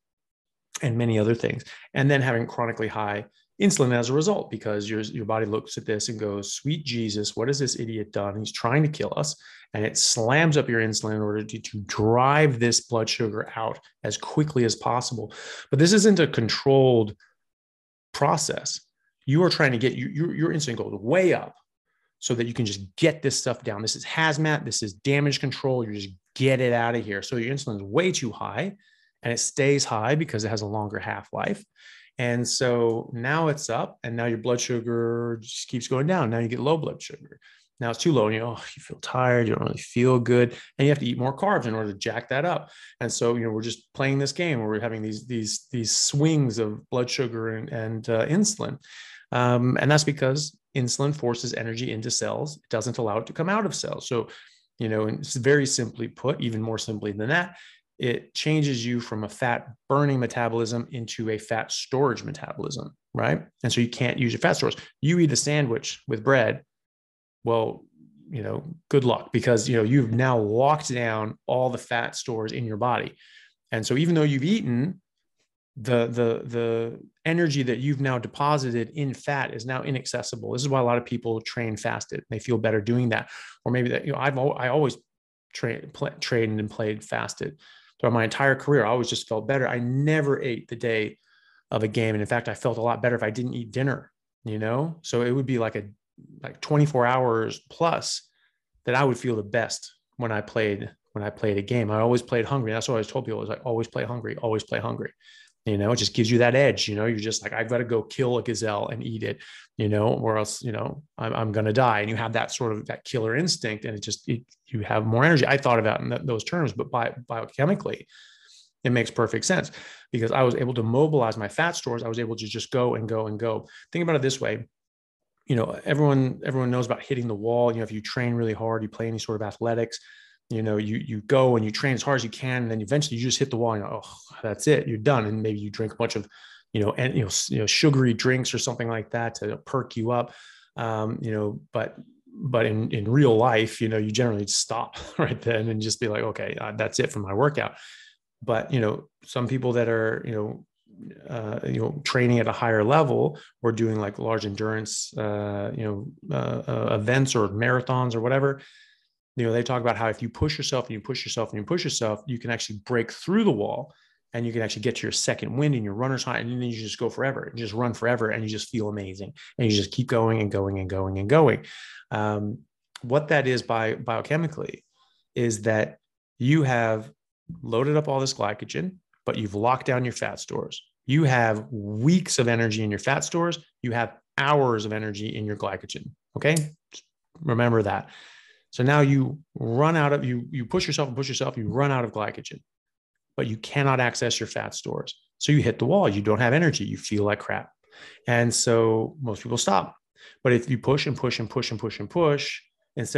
and many other things. And then having chronically high insulin as a result, because your body looks at this and goes, sweet Jesus, what has this idiot done? He's trying to kill us. And it slams up your insulin in order to drive this blood sugar out as quickly as possible. But this isn't a controlled process. You are trying to get your insulin goes way up so that you can just get this stuff down. This is hazmat. This is damage control. You just get it out of here. So your insulin is way too high and it stays high because it has a longer half-life. And so now it's up and now your blood sugar just keeps going down. Now you get low blood sugar. Now it's too low and you feel tired. You don't really feel good. And you have to eat more carbs in order to jack that up. And so, you know, we're just playing this game where we're having these swings of blood sugar and insulin. And that's because insulin forces energy into cells. It doesn't allow it to come out of cells. So, you know, and very simply put, even more simply than that, it changes you from a fat burning metabolism into a fat storage metabolism, right? And so you can't use your fat stores. You eat a sandwich with bread. Well, you know, good luck, because, you know, you've now locked down all the fat stores in your body. And so even though you've eaten, the energy that you've now deposited in fat is now inaccessible. This is why a lot of people train fasted. They feel better doing that. Or maybe that, you know, I always trained and played fasted. Throughout my entire career, I always just felt better. I never ate the day of a game. And in fact, I felt a lot better if I didn't eat dinner, you know? So it would be like 24 hours plus that I would feel the best when I played a game. I always played hungry. That's what I always told people, is like, always play hungry. You know, it just gives you that edge, you know, you're just like, I've got to go kill a gazelle and eat it, you know, or else, you know, I'm going to die. And you have that sort of that killer instinct, and you have more energy. I thought about in those terms, but biochemically, it makes perfect sense because I was able to mobilize my fat stores. I was able to just go. Think about it this way. You know, everyone knows about hitting the wall. You know, if you train really hard, you play any sort of athletics, you know, you go and you train as hard as you can. And then eventually you just hit the wall and you're, oh, that's it. You're done. And maybe you drink a bunch of, you know, and, you know, sugary drinks or something like that to perk you up. You know, but in real life, you know, you generally stop right then and just be like, okay, that's it for my workout. But, you know, some people that are, you know, training at a higher level or doing like large endurance, events or marathons or whatever, you know, they talk about how if you push yourself and you push yourself and you push yourself, you can actually break through the wall and you can actually get to your second wind and your runner's high. And then you just go forever and just run forever. And you just feel amazing. And you just keep going and going and going and going. What that is biochemically is that you have loaded up all this glycogen, but you've locked down your fat stores. You have weeks of energy in your fat stores. You have hours of energy in your glycogen. Okay. Remember that. So now you run out of, you push yourself, you run out of glycogen, but you cannot access your fat stores. So you hit the wall, you don't have energy, you feel like crap. And so most people stop. But if you push, instead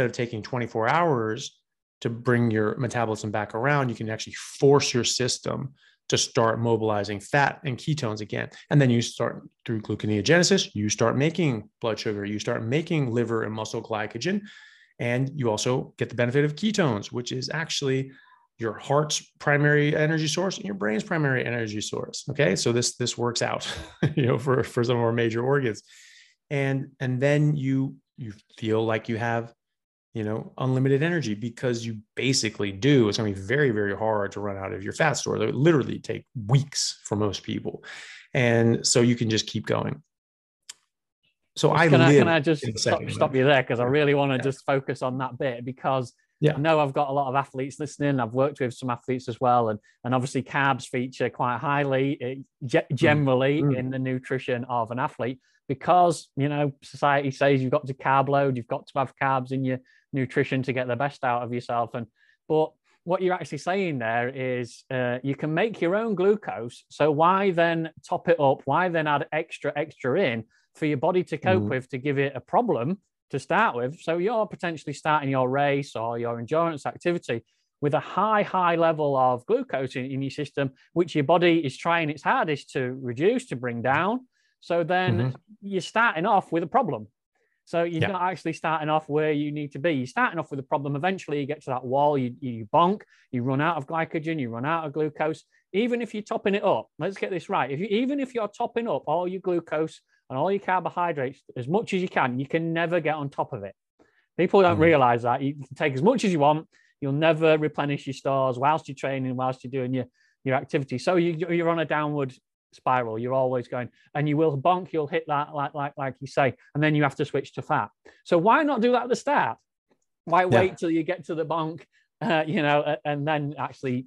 of taking 24 hours to bring your metabolism back around, you can actually force your system to start mobilizing fat and ketones again. And then you start through gluconeogenesis, you start making blood sugar, you start making liver and muscle glycogen. And you also get the benefit of ketones, which is actually your heart's primary energy source and your brain's primary energy source. Okay. So this works out, you know, for some of our major organs. And then you you feel like you have, you know, unlimited energy, because you basically do. It's going to be very, very hard to run out of your fat store. It would literally take weeks for most people. And so you can just keep going. So can I just stop you there? Because I really want to just focus on that bit, because I know I've got a lot of athletes listening. I've worked with some athletes as well. And obviously carbs feature quite highly generally in the nutrition of an athlete, because, you know, society says you've got to carb load, you've got to have carbs in your nutrition to get the best out of yourself. But what you're actually saying there is you can make your own glucose. So why then top it up? Why then add extra in for your body to cope with, to give it a problem to start with? So you're potentially starting your race or your endurance activity with a high level of glucose in your system, which your body is trying its hardest to reduce, to bring down. So then you're starting off with a problem. So you're not actually starting off where you need to be. You're starting off with a problem. Eventually you get to that wall, you bonk, you run out of glycogen, you run out of glucose. Even if you're topping it up, let's get this right. Even if you're topping up all your glucose and all your carbohydrates as much as you can never get on top of it. People don't realize that. You can take as much as you want. You'll never replenish your stores whilst you're training, whilst you're doing your activity. So you're on a downward spiral. You're always going, and you will bonk, you'll hit that like you say, and then you have to switch to fat. So why not do that at the start? Why wait till you get to the bonk, and then actually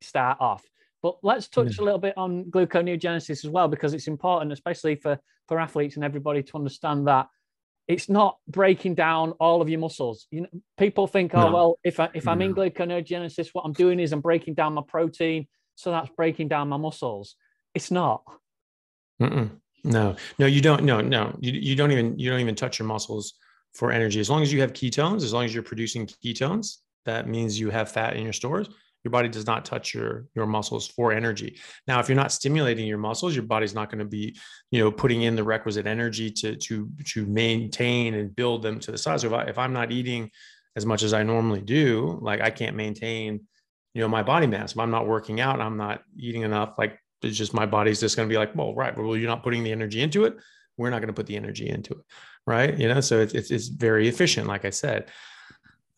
start off? But let's touch a little bit on gluconeogenesis as well, because it's important, especially for athletes and everybody, to understand that it's not breaking down all of your muscles. You know, people think, if I'm in gluconeogenesis, what I'm doing is I'm breaking down my protein, so that's breaking down my muscles. It's not. No, you don't. No, you don't even touch your muscles for energy. As long as you have ketones, as long as you're producing ketones, that means you have fat in your stores. Your body does not touch your muscles for energy. Now, if you're not stimulating your muscles, your body's not going to be, putting in the requisite energy to maintain and build them to the size. So if I'm not eating as much as I normally do, like I can't maintain, my body mass. If I'm not working out, I'm not eating enough. Like it's just, my body's just going to be like, well, right. Well, you're not putting the energy into it. We're not going to put the energy into it. Right. So it's very efficient. Like I said,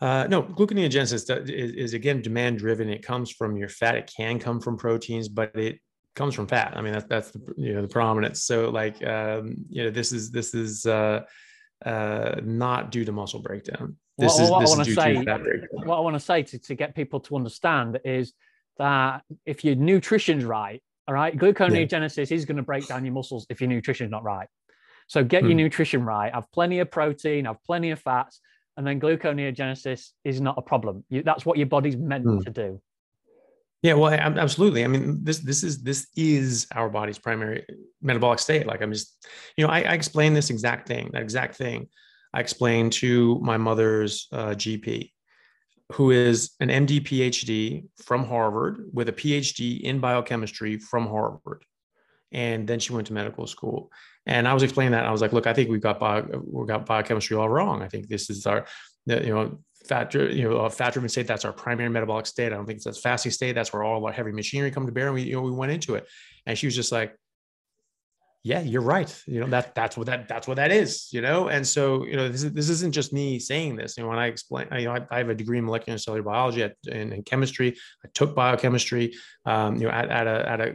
no, gluconeogenesis is again, demand driven. It comes from your fat. It can come from proteins, but it comes from fat. I mean, that's the, the prominence. So like, this is not due to muscle breakdown. What I want to say to get people to understand is that if your nutrition's right, all right, gluconeogenesis is going to break down your muscles if your nutrition's not right. So get your nutrition right. Have plenty of protein, have plenty of fats, and then gluconeogenesis is not a problem. That's what your body's meant to do. Yeah, well, absolutely. I mean, this is our body's primary metabolic state. Like I'm just, I explain that exact thing. I explained to my mother's GP, who is an MD PhD from Harvard with a PhD in biochemistry from Harvard. And then she went to medical school. And I was explaining that. I was like, look, I think we've got biochemistry all wrong. I think this is our, fat-driven state. That's our primary metabolic state. I don't think that's fasting state. That's where all of our heavy machinery come to bear. And we went into it. And she was just like, yeah, you're right. That's what that is. And so, this isn't just me saying this. When I explain, I have a degree in molecular and cellular biology and chemistry. I took biochemistry, at a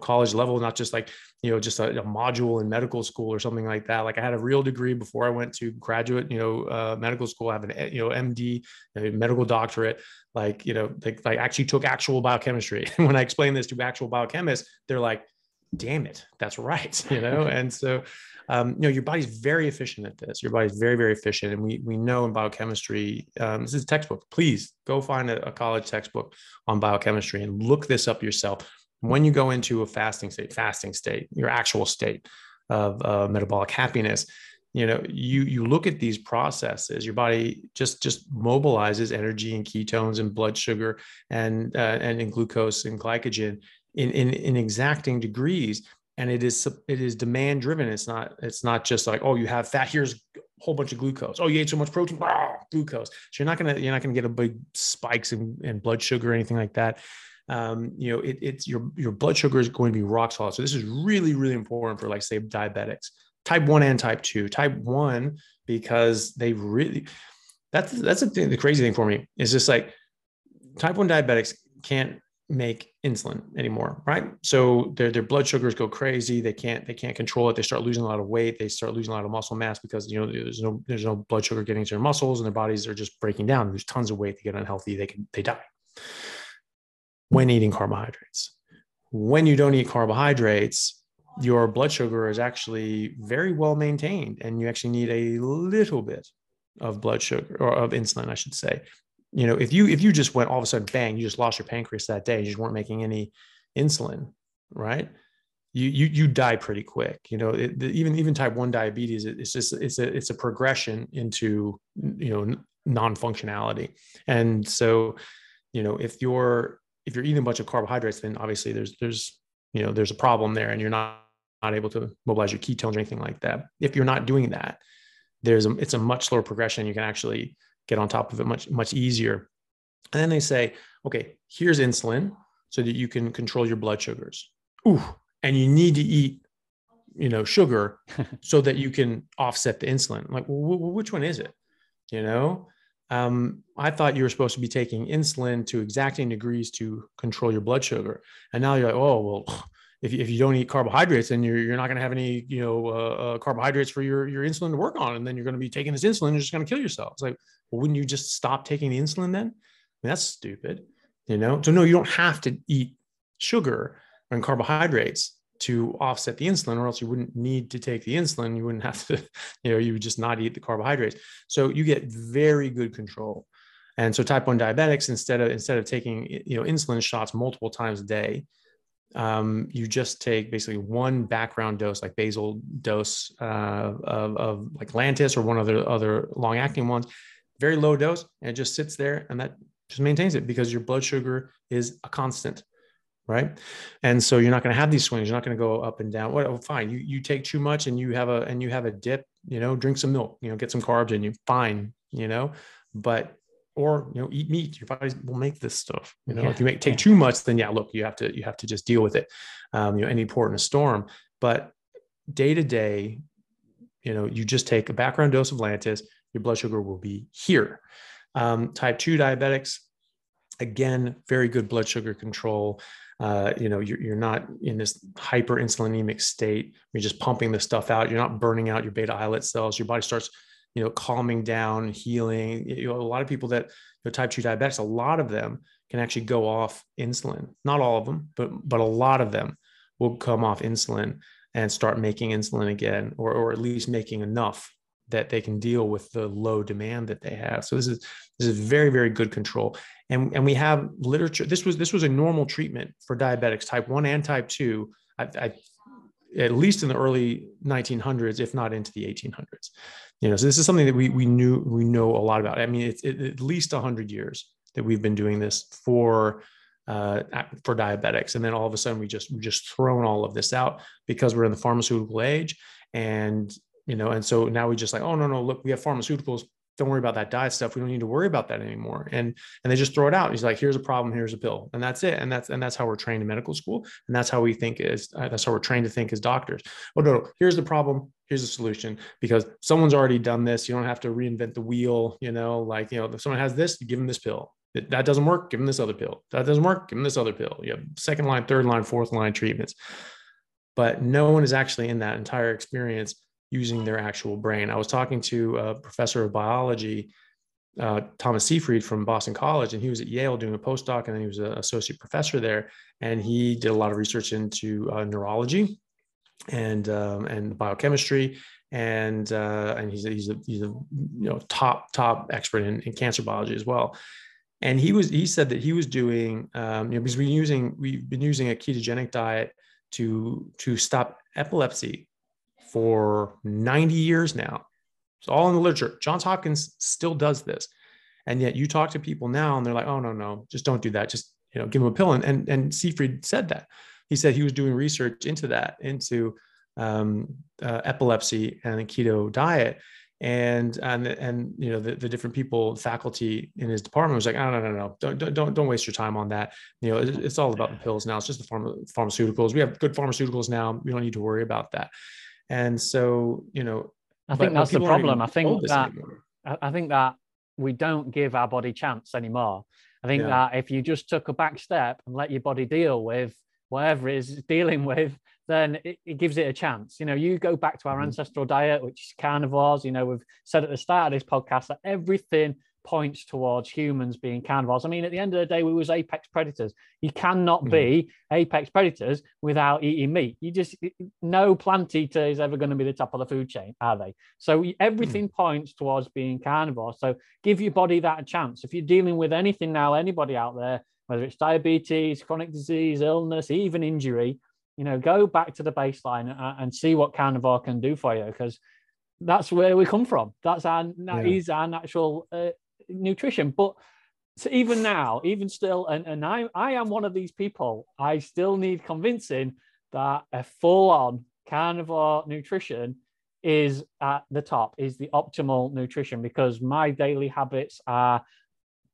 college level, not just like, just a module in medical school or something like that. Like I had a real degree before I went to graduate, medical school. I have an, MD, medical doctorate, I actually took actual biochemistry. And when I explained this to actual biochemists, they're like, damn it, that's right. And so, your body's very efficient at this. Your body's very, very efficient. And we know in biochemistry, this is a textbook. Please go find a college textbook on biochemistry and look this up yourself. When you go into a fasting state, your actual state of metabolic happiness, you look at these processes. Your body just mobilizes energy and ketones and blood sugar and in glucose and glycogen in exacting degrees, and it is demand driven. It's not just like, oh, you have fat, here's a whole bunch of glucose. Oh, you ate so much protein, blah, glucose. So you're not gonna get a big spikes in blood sugar or anything like that. It's your blood sugar is going to be rock solid. So this is really, really important for, say, diabetics, type 1 and type 2. Type 1, because they really, that's the thing, the crazy thing for me is just like type 1 diabetics can't make insulin anymore, right? So their blood sugars go crazy. They can't control it. They start losing a lot of weight. They start losing a lot of muscle mass because, you know, there's no blood sugar getting to their muscles and their bodies are just breaking down. There's tons of weight. They get unhealthy. They die. When eating carbohydrates, when you don't eat carbohydrates, your blood sugar is actually very well maintained, and you actually need a little bit of blood sugar, or of insulin, I should say. You know, if you just went all of a sudden, bang, you just lost your pancreas that day, you just weren't making any insulin, right? You die pretty quick. You know, even type 1 diabetes, it's a progression into, you know, non-functionality. And so, you know, if you're eating a bunch of carbohydrates, then obviously there's a problem there, and you're not able to mobilize your ketones or anything like that. If you're not doing that, it's a much slower progression. You can actually get on top of it much, much easier. And then they say, okay, here's insulin so that you can control your blood sugars. Ooh, and you need to eat, you know, sugar so that you can offset the insulin. I'm like, well, which one is it? You know, I thought you were supposed to be taking insulin to exacting degrees to control your blood sugar. And now you're like, oh, well, if you don't eat carbohydrates, then you're not going to have any, you know, carbohydrates for your insulin to work on. And then you're going to be taking this insulin and you're just going to kill yourself. It's like, well, wouldn't you just stop taking the insulin then? I mean, that's stupid, you know? So no, you don't have to eat sugar and carbohydrates to offset the insulin, or else you wouldn't need to take the insulin. You wouldn't have to, you know, you would just not eat the carbohydrates. So you get very good control. And so type 1 diabetics, instead of taking, you know, insulin shots multiple times a day, you just take basically one background dose, like basal dose of like Lantus or one other long acting ones, very low dose, and it just sits there, and that just maintains it because your blood sugar is a constant, right? And so you're not going to have these swings. You're not going to go up and down. Well, oh, fine. You take too much and you have a dip. You know, drink some milk. You know, get some carbs in you. Fine. You know, but. Or, you know, eat meat. Your body will make this stuff, you know. Yeah. If you take too much, then yeah, look, you have to just deal with it. You know, any port in a storm. But day to day, you know, you just take a background dose of Lantus, your blood sugar will be here. Type 2 diabetics, again, very good blood sugar control. You know, you're not in this hyperinsulinemic state. You're just pumping this stuff out. You're not burning out your beta islet cells. Your body starts, you know, calming down, healing. You know, a lot of people that, you know, type 2 diabetics, a lot of them can actually go off insulin. Not all of them, but a lot of them will come off insulin and start making insulin again, or at least making enough that they can deal with the low demand that they have. So this is very, very good control. And we have literature. This was a normal treatment for diabetics, type 1 and type 2. I at least in the early 1900s, if not into the 1800s, you know. So this is something that we know a lot about. I mean, it's at least 100 years that we've been doing this for diabetics. And then all of a sudden we just thrown all of this out because we're in the pharmaceutical age, and, you know, and so now we just like, oh, no, look, we have pharmaceuticals. Don't worry about that diet stuff. We don't need to worry about that anymore. And they just throw it out. He's like, here's a problem, here's a pill, and that's it. And that's how we're trained in medical school. And that's how we think that's how we're trained to think as doctors. Oh, no, here's the problem, here's the solution, because someone's already done this. You don't have to reinvent the wheel, you know, like, you know, if someone has this, you give them this pill. That doesn't work, give them this other pill. That doesn't work, give them this other pill. You have second line, third line, fourth line treatments. But no one is actually in that entire experience using their actual brain. I was talking to a professor of biology, Thomas Seyfried from Boston College, and he was at Yale doing a postdoc, and then he was an associate professor there. And he did a lot of research into neurology and biochemistry, and he's a you know, top expert in cancer biology as well. And he said that he was doing you know, because we've been using a ketogenic diet to stop epilepsy for 90 years now. It's all in the literature. Johns Hopkins still does this. And yet you talk to people now and they're like, oh, no, just don't do that. Just, you know, give them a pill. And Seyfried said that. He said he was doing research into that, into epilepsy and a keto diet. And you know, the different people, faculty in his department was like, oh, no, don't waste your time on that. You know, it's all about the pills now. It's just the pharmaceuticals. We have good pharmaceuticals now. We don't need to worry about that. And so, you know, I think that's the problem. I think that we don't give our body chance anymore. I think that if you just took a back step and let your body deal with whatever it is it's dealing with, then it gives it a chance. You know, you go back to our ancestral diet, which is carnivores. You know, we've said at the start of this podcast that everything points towards humans being carnivores. I mean, at the end of the day, we was apex predators. You cannot be apex predators without eating meat. You just, no plant eater is ever going to be the top of the food chain, are they? So everything points towards being carnivores. So give your body that a chance. If you're dealing with anything now, anybody out there, whether it's diabetes, chronic disease, illness, even injury, you know, go back to the baseline and see what carnivore can do for you, because that's where we come from. That's that is our natural nutrition. But so even now, even still, and I am one of these people, I still need convincing that a full-on carnivore nutrition is at the top, is the optimal nutrition, because my daily habits are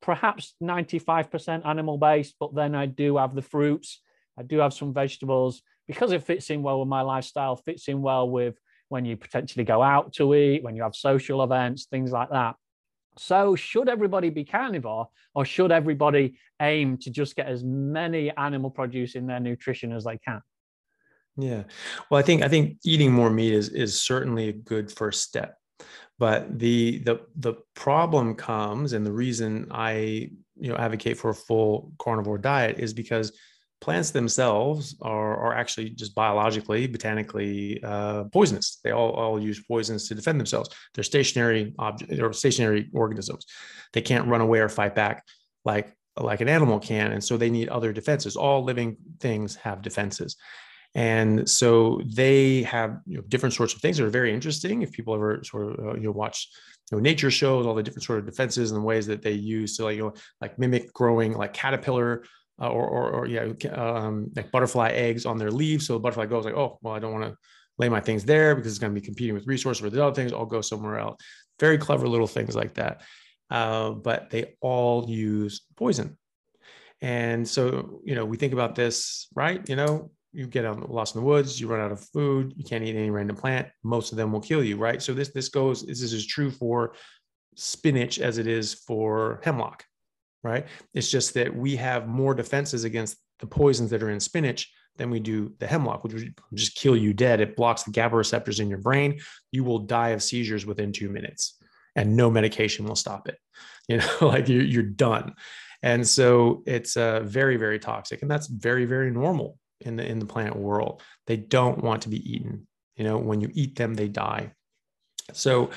perhaps 95% animal-based, but then I do have the fruits, I do have some vegetables, because it fits in well with my lifestyle, fits in well with when you potentially go out to eat, when you have social events, things like that. So should everybody be carnivore, or should everybody aim to just get as many animal produce in their nutrition as they can? Yeah, well, I think eating more meat is certainly a good first step. But the problem comes, and the reason I advocate for a full carnivore diet is because plants themselves are actually just biologically, botanically poisonous. They all use poisons to defend themselves. They're stationary organisms. They can't run away or fight back like an animal can. And so they need other defenses. All living things have defenses. And so they have different sorts of things that are very interesting. If people ever sort of watch nature shows, all the different sort of defenses and the ways that they use to like mimic growing like caterpillar like butterfly eggs on their leaves. So the butterfly goes like, oh, well, I don't want to lay my things there because it's going to be competing with resources or the other things. I'll go somewhere else. Very clever little things like that. But they all use poison. And so, we think about this, right? You get lost in the woods, you run out of food, you can't eat any random plant. Most of them will kill you, right? So this is true for spinach as it is for hemlock. Right. It's just that we have more defenses against the poisons that are in spinach than we do the hemlock, which would just kill you dead. It blocks the GABA receptors in your brain. You will die of seizures within 2 minutes, and no medication will stop it. You're done. And so it's very, very toxic. And that's very, very normal in the plant world. They don't want to be eaten. When you eat them, they die. So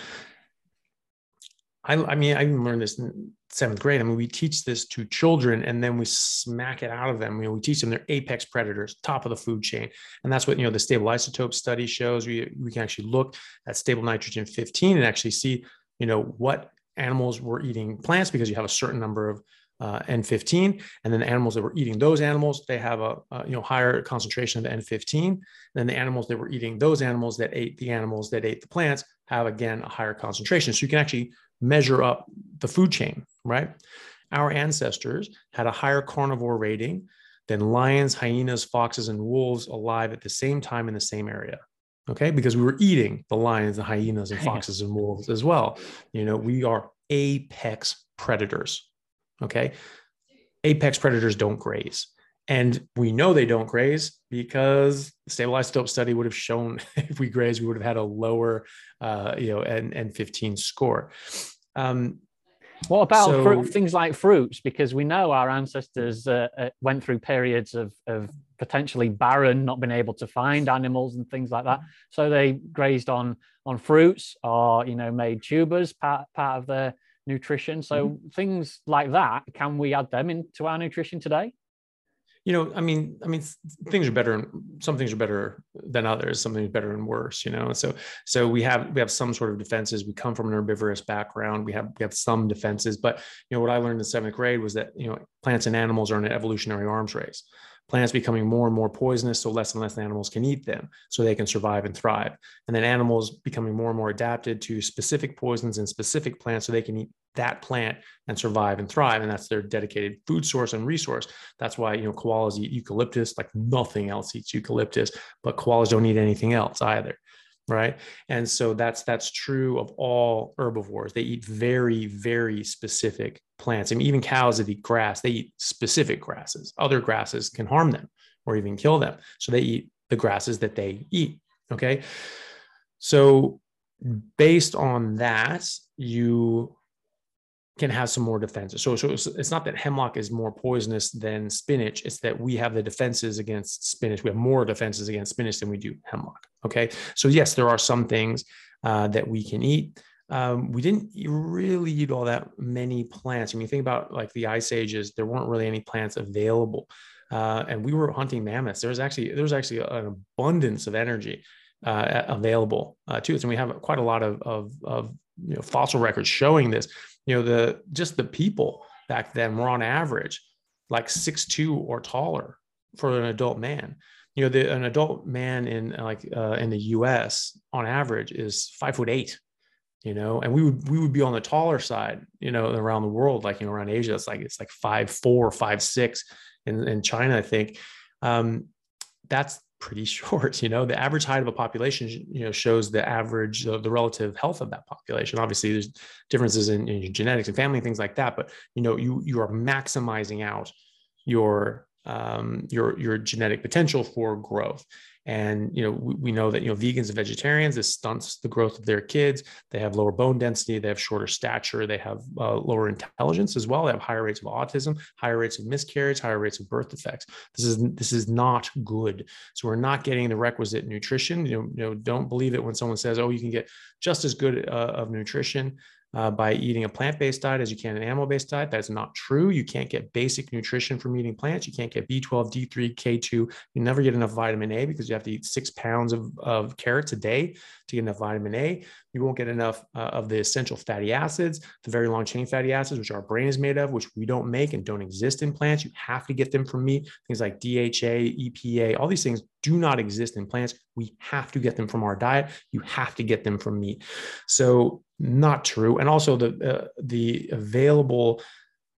I learned this in seventh grade. We teach this to children, and then we smack it out of them. We teach them they're apex predators, top of the food chain. And that's what, the stable isotope study shows. We can actually look at stable nitrogen 15 and actually see, what animals were eating plants, because you have a certain number of N15, and then the animals that were eating those animals, they have a higher concentration of N15. Then the animals that were eating those animals that ate the animals that ate the plants have, again, a higher concentration. So you can actually measure up the food chain, right? Our ancestors had a higher carnivore rating than lions, hyenas, foxes, and wolves alive at the same time in the same area. Okay. Because we were eating the lions, the hyenas, and foxes and wolves as well. We are apex predators. Okay. Apex predators don't graze. And we know they don't graze because the stable isotope study would have shown if we graze, we would have had a lower, N15 score. What about things like fruits? Because we know our ancestors went through periods of potentially barren, not being able to find animals and things like that. So they grazed on fruits or, made tubers part of their nutrition. So things like that, can we add them into our nutrition today? Things are better. Some things are better than others. Some things are better and worse. So we have some sort of defenses. We come from an herbivorous background. We have some defenses. But what I learned in seventh grade was that plants and animals are in an evolutionary arms race. Plants becoming more and more poisonous, so less and less animals can eat them, so they can survive and thrive. And then animals becoming more and more adapted to specific poisons and specific plants, so they can eat that plant and survive and thrive. And that's their dedicated food source and resource. That's why koalas eat eucalyptus like nothing else eats eucalyptus, but koalas don't eat anything else either. right? And so that's true of all herbivores. They eat very, very specific plants. I mean, even cows that eat grass, they eat specific grasses. Other grasses can harm them or even kill them. So they eat the grasses that they eat, okay? So based on that, you can have some more defenses. So it's not that hemlock is more poisonous than spinach. It's that we have the defenses against spinach. We have more defenses against spinach than we do hemlock. Okay. So yes, there are some things that we can eat. We didn't really eat all that many plants. I mean, think about like the ice ages, there weren't really any plants available. And we were hunting mammoths. There was actually an abundance of energy available to us. And we have quite a lot of you know, fossil records showing this. You know, just the people back then were on average like 6'2" or taller for an adult man. You know, an adult man in the U.S. on average is 5'8", you know, and we would be on the taller side, you know, around the world, like, you know, around Asia, it's like 5'4", 5'6" in China, I think. That's pretty short. You know, the average height of a population, you know, shows the average, the relative health of that population. Obviously there's differences in genetics and family, things like that, but you know, you are maximizing out your genetic potential for growth. And, you know, we know that, you know, vegans and vegetarians, this stunts the growth of their kids. They have lower bone density. They have shorter stature. They have lower intelligence as well. They have higher rates of autism, higher rates of miscarriage, higher rates of birth defects. This is not good. So we're not getting the requisite nutrition. You know, don't believe it when someone says, oh, you can get just as good of nutrition by eating a plant-based diet as you can an animal-based diet. That's not true. You can't get basic nutrition from eating plants. You can't get B12, D3, K2. You never get enough vitamin A because you have to eat 6 pounds of carrots a day to get enough vitamin A. You won't get enough of the essential fatty acids, the very long-chain fatty acids, which our brain is made of, which we don't make and don't exist in plants. You have to get them from meat. Things like DHA, EPA, all these things do not exist in plants. We have to get them from our diet. You have to get them from meat. So not true. And also the available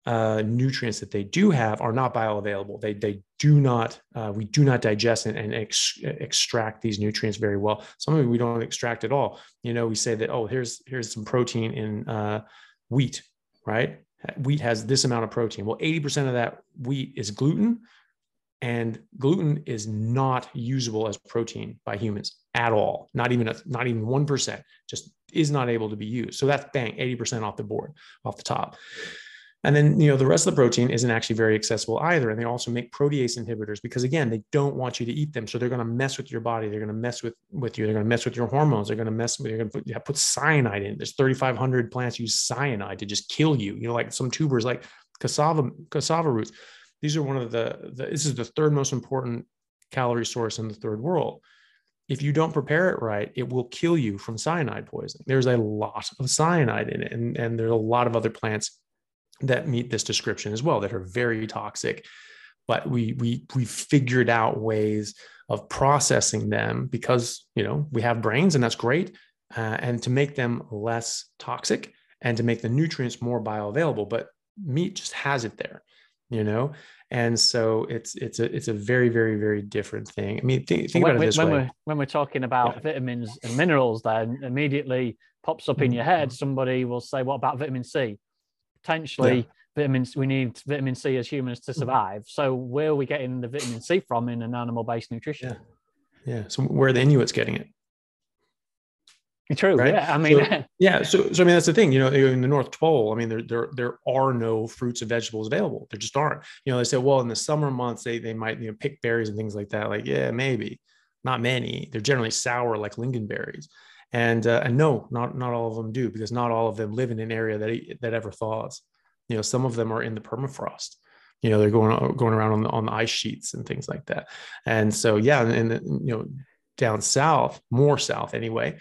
nutrients that they do have are not bioavailable. They do not, we do not digest and extract these nutrients very well. Some of them we don't extract at all. You know, we say that, oh, here's some protein in wheat, right? Wheat has this amount of protein. Well, 80% of that wheat is gluten, and gluten is not usable as protein by humans at all. Not even 1%, just is not able to be used. So that's bang, 80% off the top. And then, you know, the rest of the protein isn't actually very accessible either. And they also make protease inhibitors because, again, they don't want you to eat them. So they're going to mess with your body. They're going to mess with you. They're going to mess with your hormones. They're going to put cyanide in. There's 3,500 plants use cyanide to just kill you. You know, like some tubers, like cassava roots. These are one of this is the third most important calorie source in the third world. If you don't prepare it right, it will kill you from cyanide poisoning. There's a lot of cyanide in it. And there's a lot of other plants that meet this description as well that are very toxic, but we figured out ways of processing them because, you know, we have brains and that's great. And to make them less toxic and to make the nutrients more bioavailable, but meat just has it there. You know, and so it's a very, very, very different thing. I mean, think about it this way. When we're talking about vitamins and minerals, then immediately pops up in your head, somebody will say, what about vitamin C? Potentially vitamins, we need vitamin C as humans to survive. So where are we getting the vitamin C from in an animal-based nutrition? Yeah. So where are the Inuits getting it? True. Right? Yeah. I mean, So I mean, that's the thing, you know, in the North Pole, I mean, there are no fruits and vegetables available. There just aren't. You know, they say, well, in the summer months, they might, you know, pick berries and things like that. Like, yeah, maybe not many. They're generally sour, like lingonberries. And no, not all of them do, because not all of them live in an area that ever thaws. You know, some of them are in the permafrost. You know, they're going around on the ice sheets and things like that. And so, yeah. And you know, down south, more south anyway,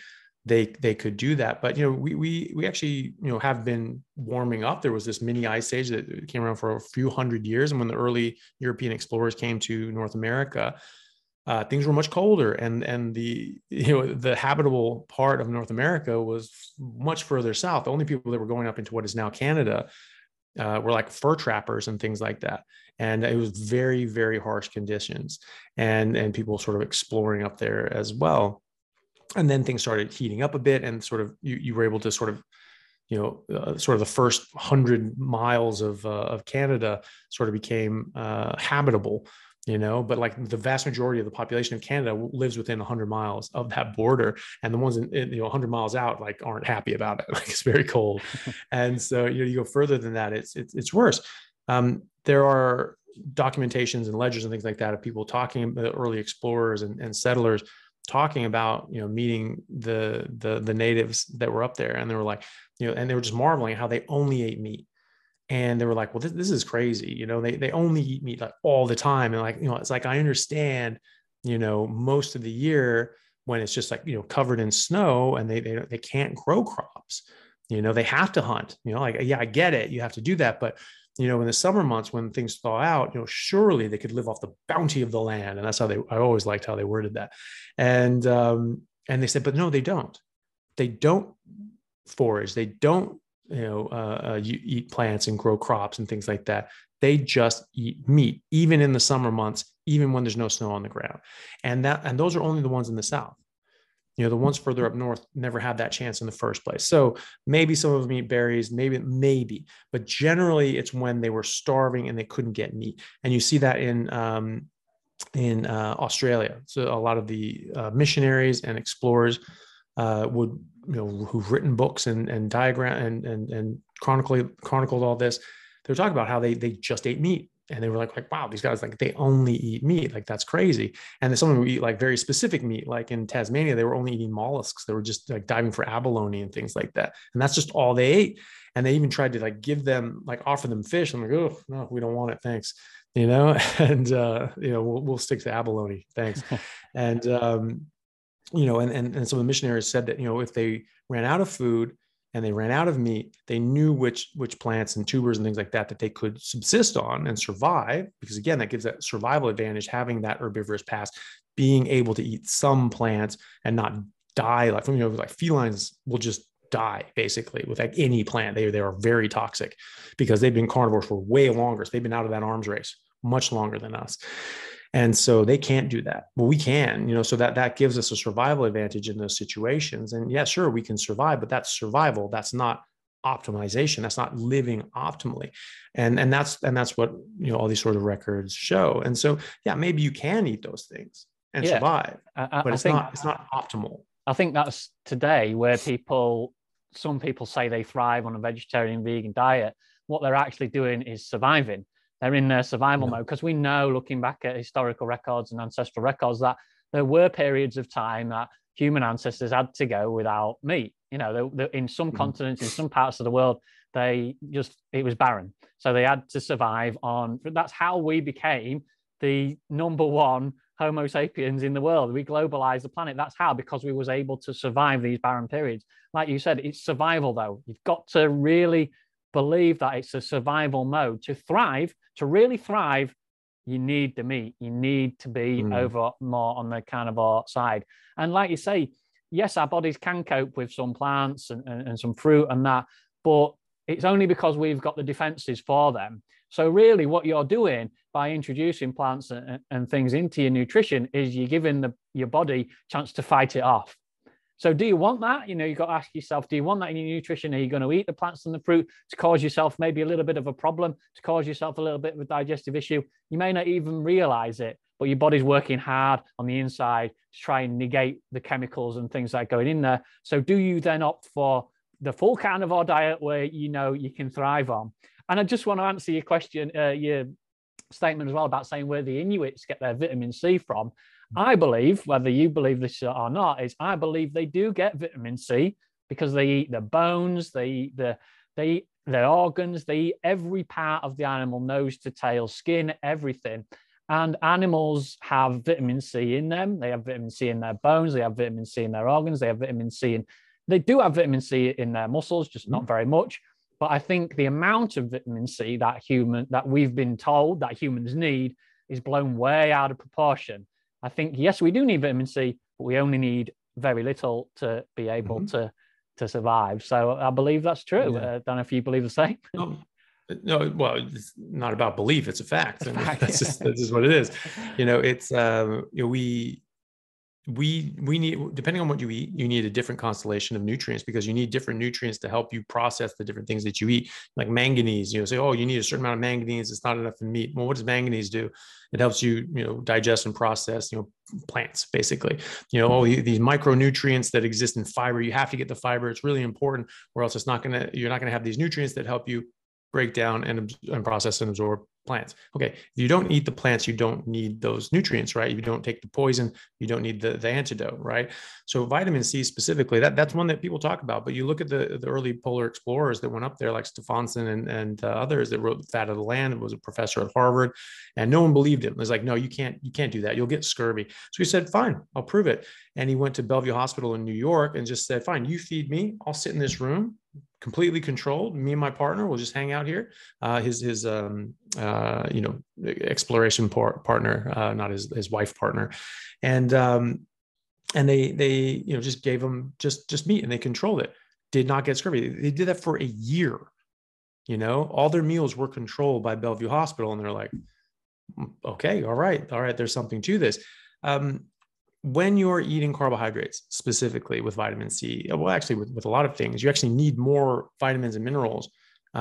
they could do that. But, you know, we actually, you know, have been warming up. There was this mini ice age that came around for a few hundred years. And when the early European explorers came to North America, things were much colder, and the, you know, the habitable part of North America was much further south. The only people that were going up into what is now Canada were like fur trappers and things like that. And it was very, very harsh conditions, and people sort of exploring up there as well. And then things started heating up a bit, and sort of you were able to sort of, sort of the first 100 miles of Canada sort of became habitable, but like the vast majority of the population of Canada lives within 100 miles of that border. And the ones in 100 miles out, like, aren't happy about it. Like, it's very cold. And so, you go further than that, it's worse. There are documentations and ledgers and things like that of people talking about early explorers and settlers talking about, meeting the natives that were up there. And they were like, and they were just marveling how they only ate meat. And they were like, well, this is crazy. They only eat meat like all the time. And like, it's like, I understand, most of the year when it's just like, covered in snow and they can't grow crops, they have to hunt, like, yeah, I get it. You have to do that. But, in the summer months when things thaw out, surely they could live off the bounty of the land. And that's how I always liked how they worded that. And they said, but no, they don't forage. They don't, you eat plants and grow crops and things like that. They just eat meat, even in the summer months, even when there's no snow on the ground. And those are only the ones in the South. The ones further up north never had that chance in the first place. So maybe some of them eat berries, maybe, but generally it's when they were starving and they couldn't get meat. And you see that in Australia. So a lot of the missionaries and explorers would, who've written books and diagram and chronicled all this. They were talking about how they just ate meat. And they were like, wow, these guys, like, they only eat meat. Like, that's crazy. And then someone would eat like very specific meat. Like in Tasmania, they were only eating mollusks. They were just like diving for abalone and things like that. And that's just all they ate. And they even tried to like offer them fish. I'm like, oh no, we don't want it. Thanks. And, we'll stick to abalone. Thanks. And, and some of the missionaries said that, if they ran out of food and they ran out of meat, they knew which plants and tubers and things like that they could subsist on and survive, because again, that gives that survival advantage, having that herbivorous past, being able to eat some plants and not die. Like, like felines will just die basically with like any plant. They are very toxic because they've been carnivores for way longer. So they've been out of that arms race much longer than us. And so they can't do that, but we can, so that gives us a survival advantage in those situations. And yeah, sure, we can survive, but that's survival. That's not optimization. That's not living optimally. And that's what, all these sort of records show. And so, yeah, maybe you can eat those things and survive, but it's not optimal. I think that's today where some people say they thrive on a vegetarian, vegan diet. What they're actually doing is surviving. They're in their survival mode, because we know, looking back at historical records and ancestral records, that there were periods of time that human ancestors had to go without meat. In some continents, in some parts of the world, it was barren. So they had to survive on, that's how we became the number one Homo sapiens in the world. We globalized the planet. That's how, because we was able to survive these barren periods. Like you said, it's survival though. You've got to really believe that it's a survival mode. To thrive, to really thrive, you need the meat. You need to be over more on the carnivore side. And like you say, yes, our bodies can cope with some plants and some fruit and that, but it's only because we've got the defenses for them. So really what you're doing by introducing plants and things into your nutrition is you're giving your body a chance to fight it off. So do you want that? You've got to ask yourself, do you want that in your nutrition? Are you going to eat the plants and the fruit to cause yourself maybe a little bit of a problem, to cause yourself a little bit of a digestive issue? You may not even realize it, but your body's working hard on the inside to try and negate the chemicals and things that are going in there. So do you then opt for the full carnivore diet where you can thrive on? And I just want to answer your question, your statement as well about saying where the Inuits get their vitamin C from. I believe, whether you believe this or not, I believe they do get vitamin C because they eat the bones, they eat their organs, they eat every part of the animal, nose to tail, skin, everything. And animals have vitamin C in them. They have vitamin C in their bones. They have vitamin C in their organs. They have vitamin C in, they do have vitamin C in their muscles, just not very much. But I think the amount of vitamin C that we've been told that humans need is blown way out of proportion. I think, yes, we do need vitamin C, but we only need very little to be able to survive. So I believe that's true. Yeah. I don't know if you believe the same. No, well, it's not about belief. It's a fact. That's just what it is. It's, we need, depending on what you eat, you need a different constellation of nutrients, because you need different nutrients to help you process the different things that you eat, like manganese. You know, say, oh, you need a certain amount of manganese, it's not enough in meat. Well, what does manganese do? It helps you, you know, digest and process, you know, plants, basically, you know, all these micronutrients that exist in fiber. You have to get the fiber. It's really important, or else it's not going to, you're not going to have these nutrients that help you break down and process and absorb plants. Okay. If you don't eat the plants, you don't need those nutrients, right? If you don't take the poison, you don't need the antidote, right? So vitamin C specifically, that's one that people talk about, but you look at the early polar explorers that went up there, like Stefansson and others that wrote Fat of the Land. It was a professor at Harvard, and no one believed him. It was like, no, you can't do that. You'll get scurvy. So he said, fine, I'll prove it. And he went to Bellevue Hospital in New York and just said, fine, you feed me, I'll sit in this room, completely controlled. Me and my partner will just hang out here. His exploration partner, not his wife partner. And they, you know, just gave him just meat, and they controlled it. Did not get scurvy. They did that for a year. You know, all their meals were controlled by Bellevue Hospital. And they're like, okay, all right. There's something to this. When you're eating carbohydrates, specifically with vitamin C, well, actually with a lot of things, you actually need more vitamins and minerals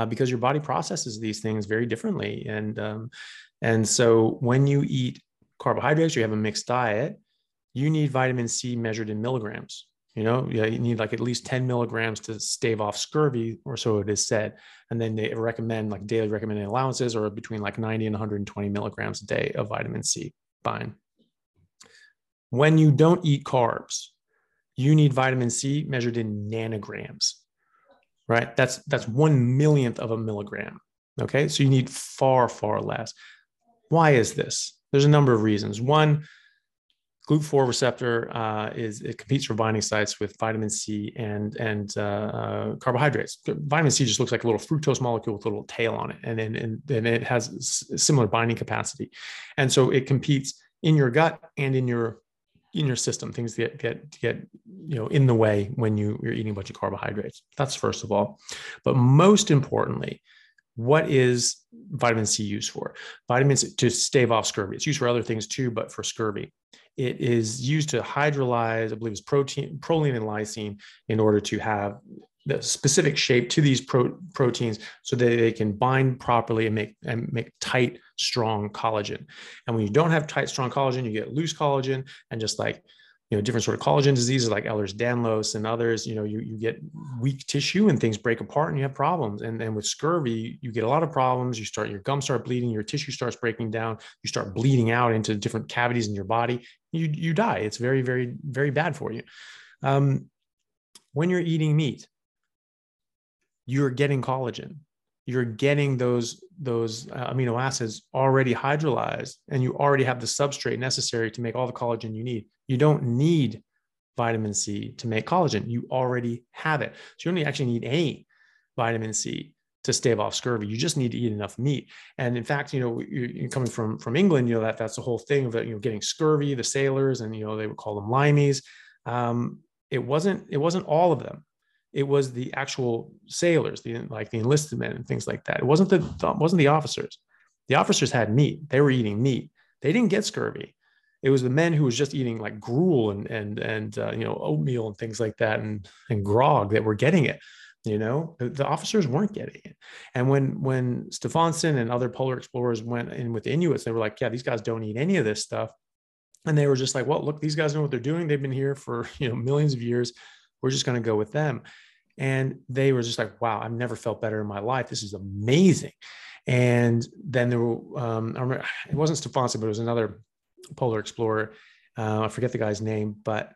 because your body processes these things very differently. And so when you eat carbohydrates, you have a mixed diet, you need vitamin C measured in milligrams. You know, you need like at least 10 milligrams to stave off scurvy, or so it is said. And then they recommend like daily recommended allowances, or between like 90 and 120 milligrams a day of vitamin C. Fine. When you don't eat carbs, you need vitamin C measured in nanograms, right? That's 1 millionth of a milligram. Okay. So you need far, far less. Why is this? There's a number of reasons. One, GLUT4 receptor it competes for binding sites with vitamin C and carbohydrates. Vitamin C just looks like a little fructose molecule with a little tail on it. And it has similar binding capacity. And so it competes in your gut and in your system. Things get you know, in the way when you're eating a bunch of carbohydrates. That's first of all. But most importantly, what is vitamin C used for? Vitamin C to stave off scurvy. It's used for other things too, but for scurvy. It is used to hydrolyze, I believe it's proline and lysine, in order to have the specific shape to these proteins so that they can bind properly and make tight, strong collagen. And when you don't have tight, strong collagen, you get loose collagen, and just like, you know, different sort of collagen diseases like Ehlers-Danlos and others, you know, you get weak tissue and things break apart and you have problems. And with scurvy, you get a lot of problems. Your gums start bleeding, your tissue starts breaking down, you start bleeding out into different cavities in your body. You die. It's very, very, very bad for you. When you're eating meat, you're getting collagen. You're getting those amino acids already hydrolyzed, and you already have the substrate necessary to make all the collagen you need. You don't need vitamin C to make collagen. You already have it. So you don't actually need any vitamin C to stave off scurvy. You just need to eat enough meat. And in fact, you know, you're coming from England, you know, that's the whole thing of, you know, getting scurvy, the sailors, and, you know, they would call them limeys. It wasn't all of them. It was the actual sailors, the enlisted men and things like that. It wasn't the officers. The officers had meat. They were eating meat. They didn't get scurvy. It was the men who was just eating like gruel and you know, oatmeal and things like that and grog that were getting it. You know, the officers weren't getting it. And when Stefansson and other polar explorers went in with the Inuits, they were like, yeah, these guys don't eat any of this stuff. And they were just like, well, look, these guys know what they're doing. They've been here for, you know, millions of years. We're just going to go with them. And they were just like, wow, I've never felt better in my life. This is amazing. And then there were, I remember, it wasn't Stefansson, but it was another polar explorer. I forget the guy's name, but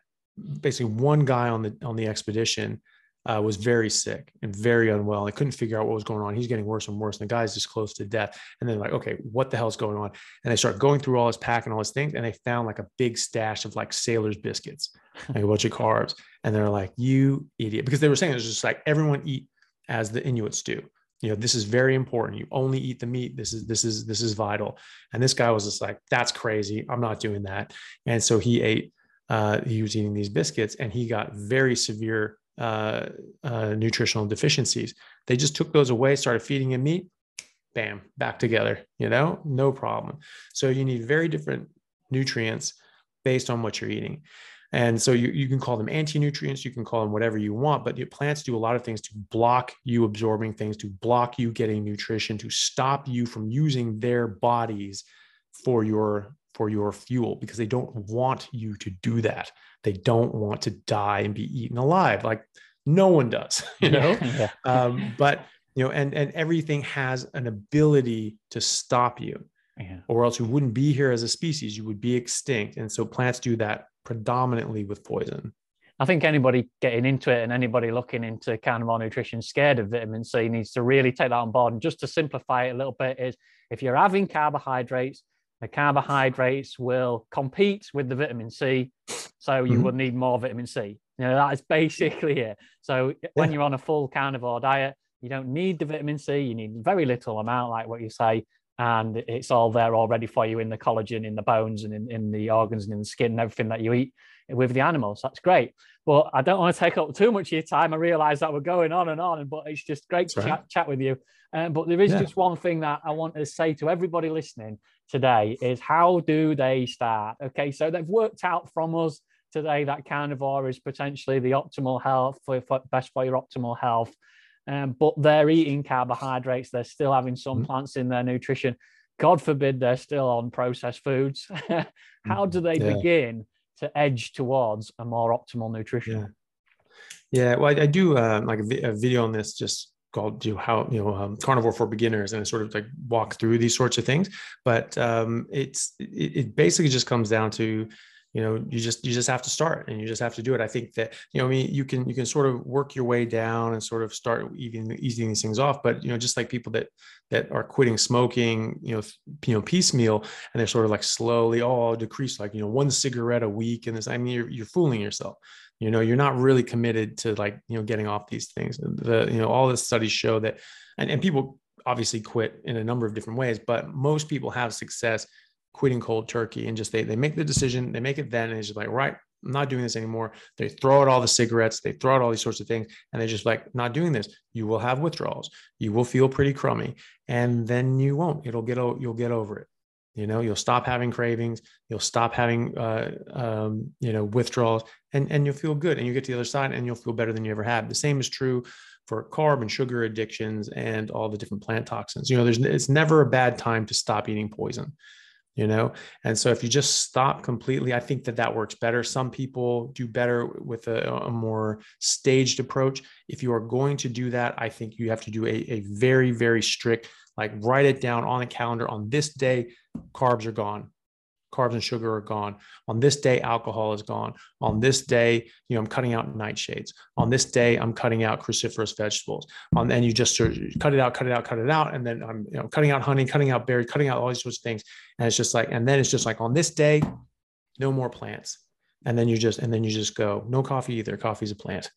basically one guy on the expedition was very sick and very unwell. They couldn't figure out what was going on. He's getting worse and worse. And the guy's just close to death. And they're like, okay, what the hell's going on? And they start going through all his pack and all his things. And they found like a big stash of like sailors' biscuits, like a bunch of carbs. And they're like, you idiot. Because they were saying, it was just like, everyone eat as the Inuits do. You know, this is very important. You only eat the meat. This is vital. And this guy was just like, that's crazy. I'm not doing that. And so he was eating these biscuits, and he got very severe nutritional deficiencies. They just took those away, started feeding him meat, bam, back together, you know, no problem. So you need very different nutrients based on what you're eating. And so you can call them anti-nutrients, you can call them whatever you want, but plants do a lot of things to block you absorbing things, to block you getting nutrition, to stop you from using their bodies for your fuel, because they don't want you to do that. They don't want to die and be eaten alive. Like no one does, you know? Yeah. But, you know, and everything has an ability to stop you, yeah, or else you wouldn't be here as a species. You would be extinct. And so plants do that predominantly with poison. I think anybody getting into it and anybody looking into carnivore nutrition scared of vitamin C needs to really take that on board. And just to simplify it a little bit is, if you're having carbohydrates, the carbohydrates will compete with the vitamin C, so you will need more vitamin C. You know, that is basically it. So when you're on a full carnivore diet, you don't need the vitamin C. You need very little amount, like what you say, and it's all there already for you in the collagen, in the bones, and in the organs, and in the skin, and everything that you eat with the animals. That's great. But I don't want to take up too much of your time. I realize that we're going on, but it's just great to chat with you. But there is just one thing that I want to say to everybody listening today is, how do they start? Okay, so they've worked out from us today that carnivore is potentially the optimal health, for best for your optimal health, but they're eating carbohydrates, they're still having some plants in their nutrition, God forbid they're still on processed foods. How do they begin to edge towards a more optimal nutrition? Well, I do like a video on this, just called Carnivore for Beginners, and I sort of like walk through these sorts of things. But it basically just comes down to, you know, you just have to start, and you just have to do it. I think that, you know, I mean, you can sort of work your way down and sort of start easing these things off. But, you know, just like people that are quitting smoking, you know, piecemeal, and they're sort of like slowly, I'll decrease like, you know, one cigarette a week. And this, I mean, you're fooling yourself. You know, you're not really committed to, like, you know, getting off these things. All the studies show that, and people obviously quit in a number of different ways, but most people have success quitting cold turkey, and just, they make the decision, they make it then, and it's just like, right, I'm not doing this anymore. They throw out all the cigarettes, they throw out all these sorts of things, and they're just like, not doing this. You will have withdrawals. You will feel pretty crummy, and then you won't. You'll get over it. You know, you'll stop having cravings, you'll stop having, you know, withdrawals, and you'll feel good, and you get to the other side and you'll feel better than you ever have. The same is true for carb and sugar addictions and all the different plant toxins. You know, it's never a bad time to stop eating poison, you know? And so if you just stop completely, I think that works better. Some people do better with a more staged approach. If you are going to do that, I think you have to do a very, very strict, like, write it down on a calendar. On this day, carbs are gone. Carbs and sugar are gone. On this day, alcohol is gone. On this day, you know, I'm cutting out nightshades. On this day, I'm cutting out cruciferous vegetables. And you just sort of cut it out. And then I'm, you know, cutting out honey, cutting out berries, cutting out all these sorts of things. And it's just like, and then it's just like, on this day, no more plants. And then you just go, no coffee either. Coffee's a plant.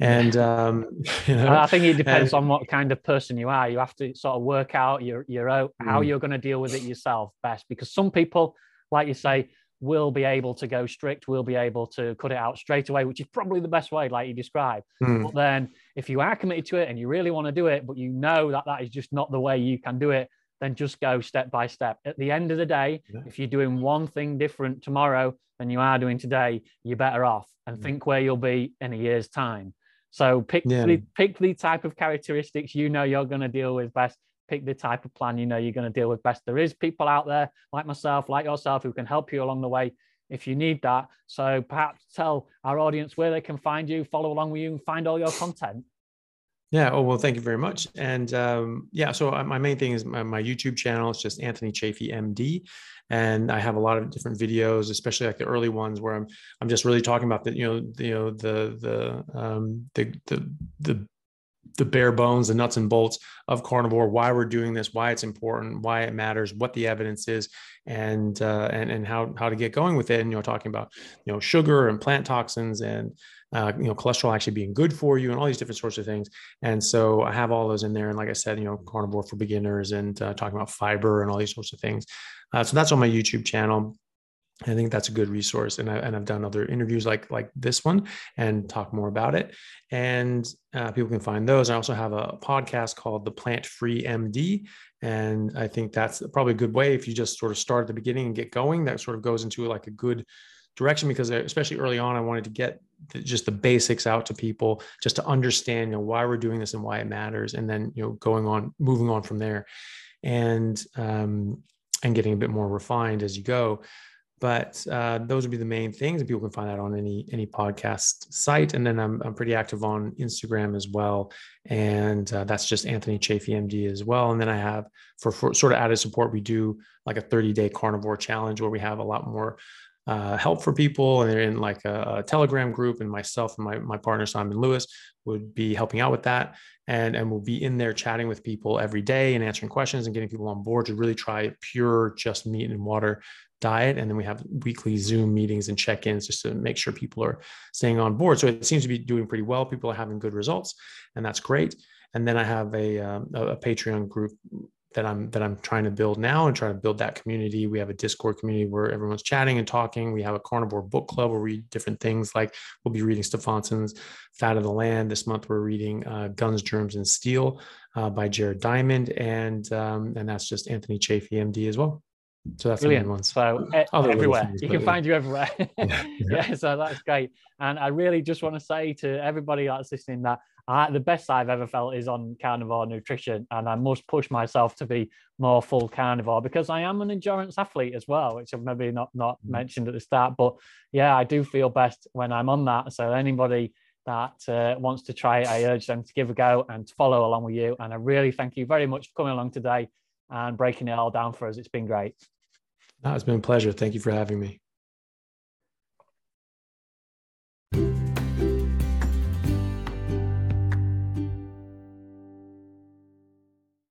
And, you know, I think it depends on what kind of person you are. You have to sort of work out your own, how you're going to deal with it yourself best, because some people, like you say, will be able to go strict, will be able to cut it out straight away, which is probably the best way, like you described. But then if you are committed to it and you really want to do it, but you know that is just not the way you can do it, then just go step by step. At the end of the day, if you're doing one thing different tomorrow than you are doing today, you're better off, and think where you'll be in a year's time. So pick the type of characteristics you know you're going to deal with best. Pick the type of plan you know you're going to deal with best. There is people out there like myself, like yourself, who can help you along the way if you need that. So perhaps tell our audience where they can find you, follow along with you, and find all your content. Yeah. Oh, well, thank you very much. And so my main thing is my YouTube channel. It's just Anthony Chaffee MD. And I have a lot of different videos, especially like the early ones where I'm just really talking about the bare bones, the nuts and bolts of carnivore, why we're doing this, why it's important, why it matters, what the evidence is, and how to get going with it. And, you know, talking about, you know, sugar and plant toxins and, you know, cholesterol actually being good for you and all these different sorts of things. And so I have all those in there. And like I said, you know, Carnivore for Beginners, and talking about fiber and all these sorts of things. So that's on my YouTube channel. I think that's a good resource. And I've done other interviews like this one and talk more about it. And people can find those. I also have a podcast called The Plant Free MD. And I think that's probably a good way if you just sort of start at the beginning and get going. That sort of goes into like a good direction, because especially early on, I wanted to get just the basics out to people, just to understand, you know, why we're doing this and why it matters. And then, you know, going on, moving on from there and getting a bit more refined as you go. But those would be the main things, and people can find that on any podcast site. And then I'm pretty active on Instagram as well. And that's just Anthony Chaffee MD as well. And then I have for sort of added support, we do like a 30-day carnivore challenge where we have a lot more help for people. And they're in like a Telegram group, and myself and my partner, Simon Lewis, would be helping out with that. And we'll be in there chatting with people every day and answering questions and getting people on board to really try pure, just meat and water diet. And then we have weekly Zoom meetings and check-ins just to make sure people are staying on board. So it seems to be doing pretty well. People are having good results, and that's great. And then I have a Patreon group that I'm trying to build now and try to build that community. We have a Discord community where everyone's chatting and talking. We have a carnivore book club where we read different things. Like we'll be reading Stefanson's Fat of the Land. This month we're reading Guns, Germs, and Steel by Jared Diamond. And that's just Anthony Chaffee MD as well. So that's brilliant. Ones. So everywhere things, you can find you everywhere. Yeah, so that's great. And I really just want to say to everybody that's listening that the best I've ever felt is on carnivore nutrition, and I must push myself to be more full carnivore because I am an endurance athlete as well, which I've maybe not mentioned at the start. But yeah, I do feel best when I'm on that. So anybody that wants to try it, I urge them to give a go and to follow along with you. And I really thank you very much for coming along today and breaking it all down for us. It's been great. No, it's been a pleasure. Thank you for having me.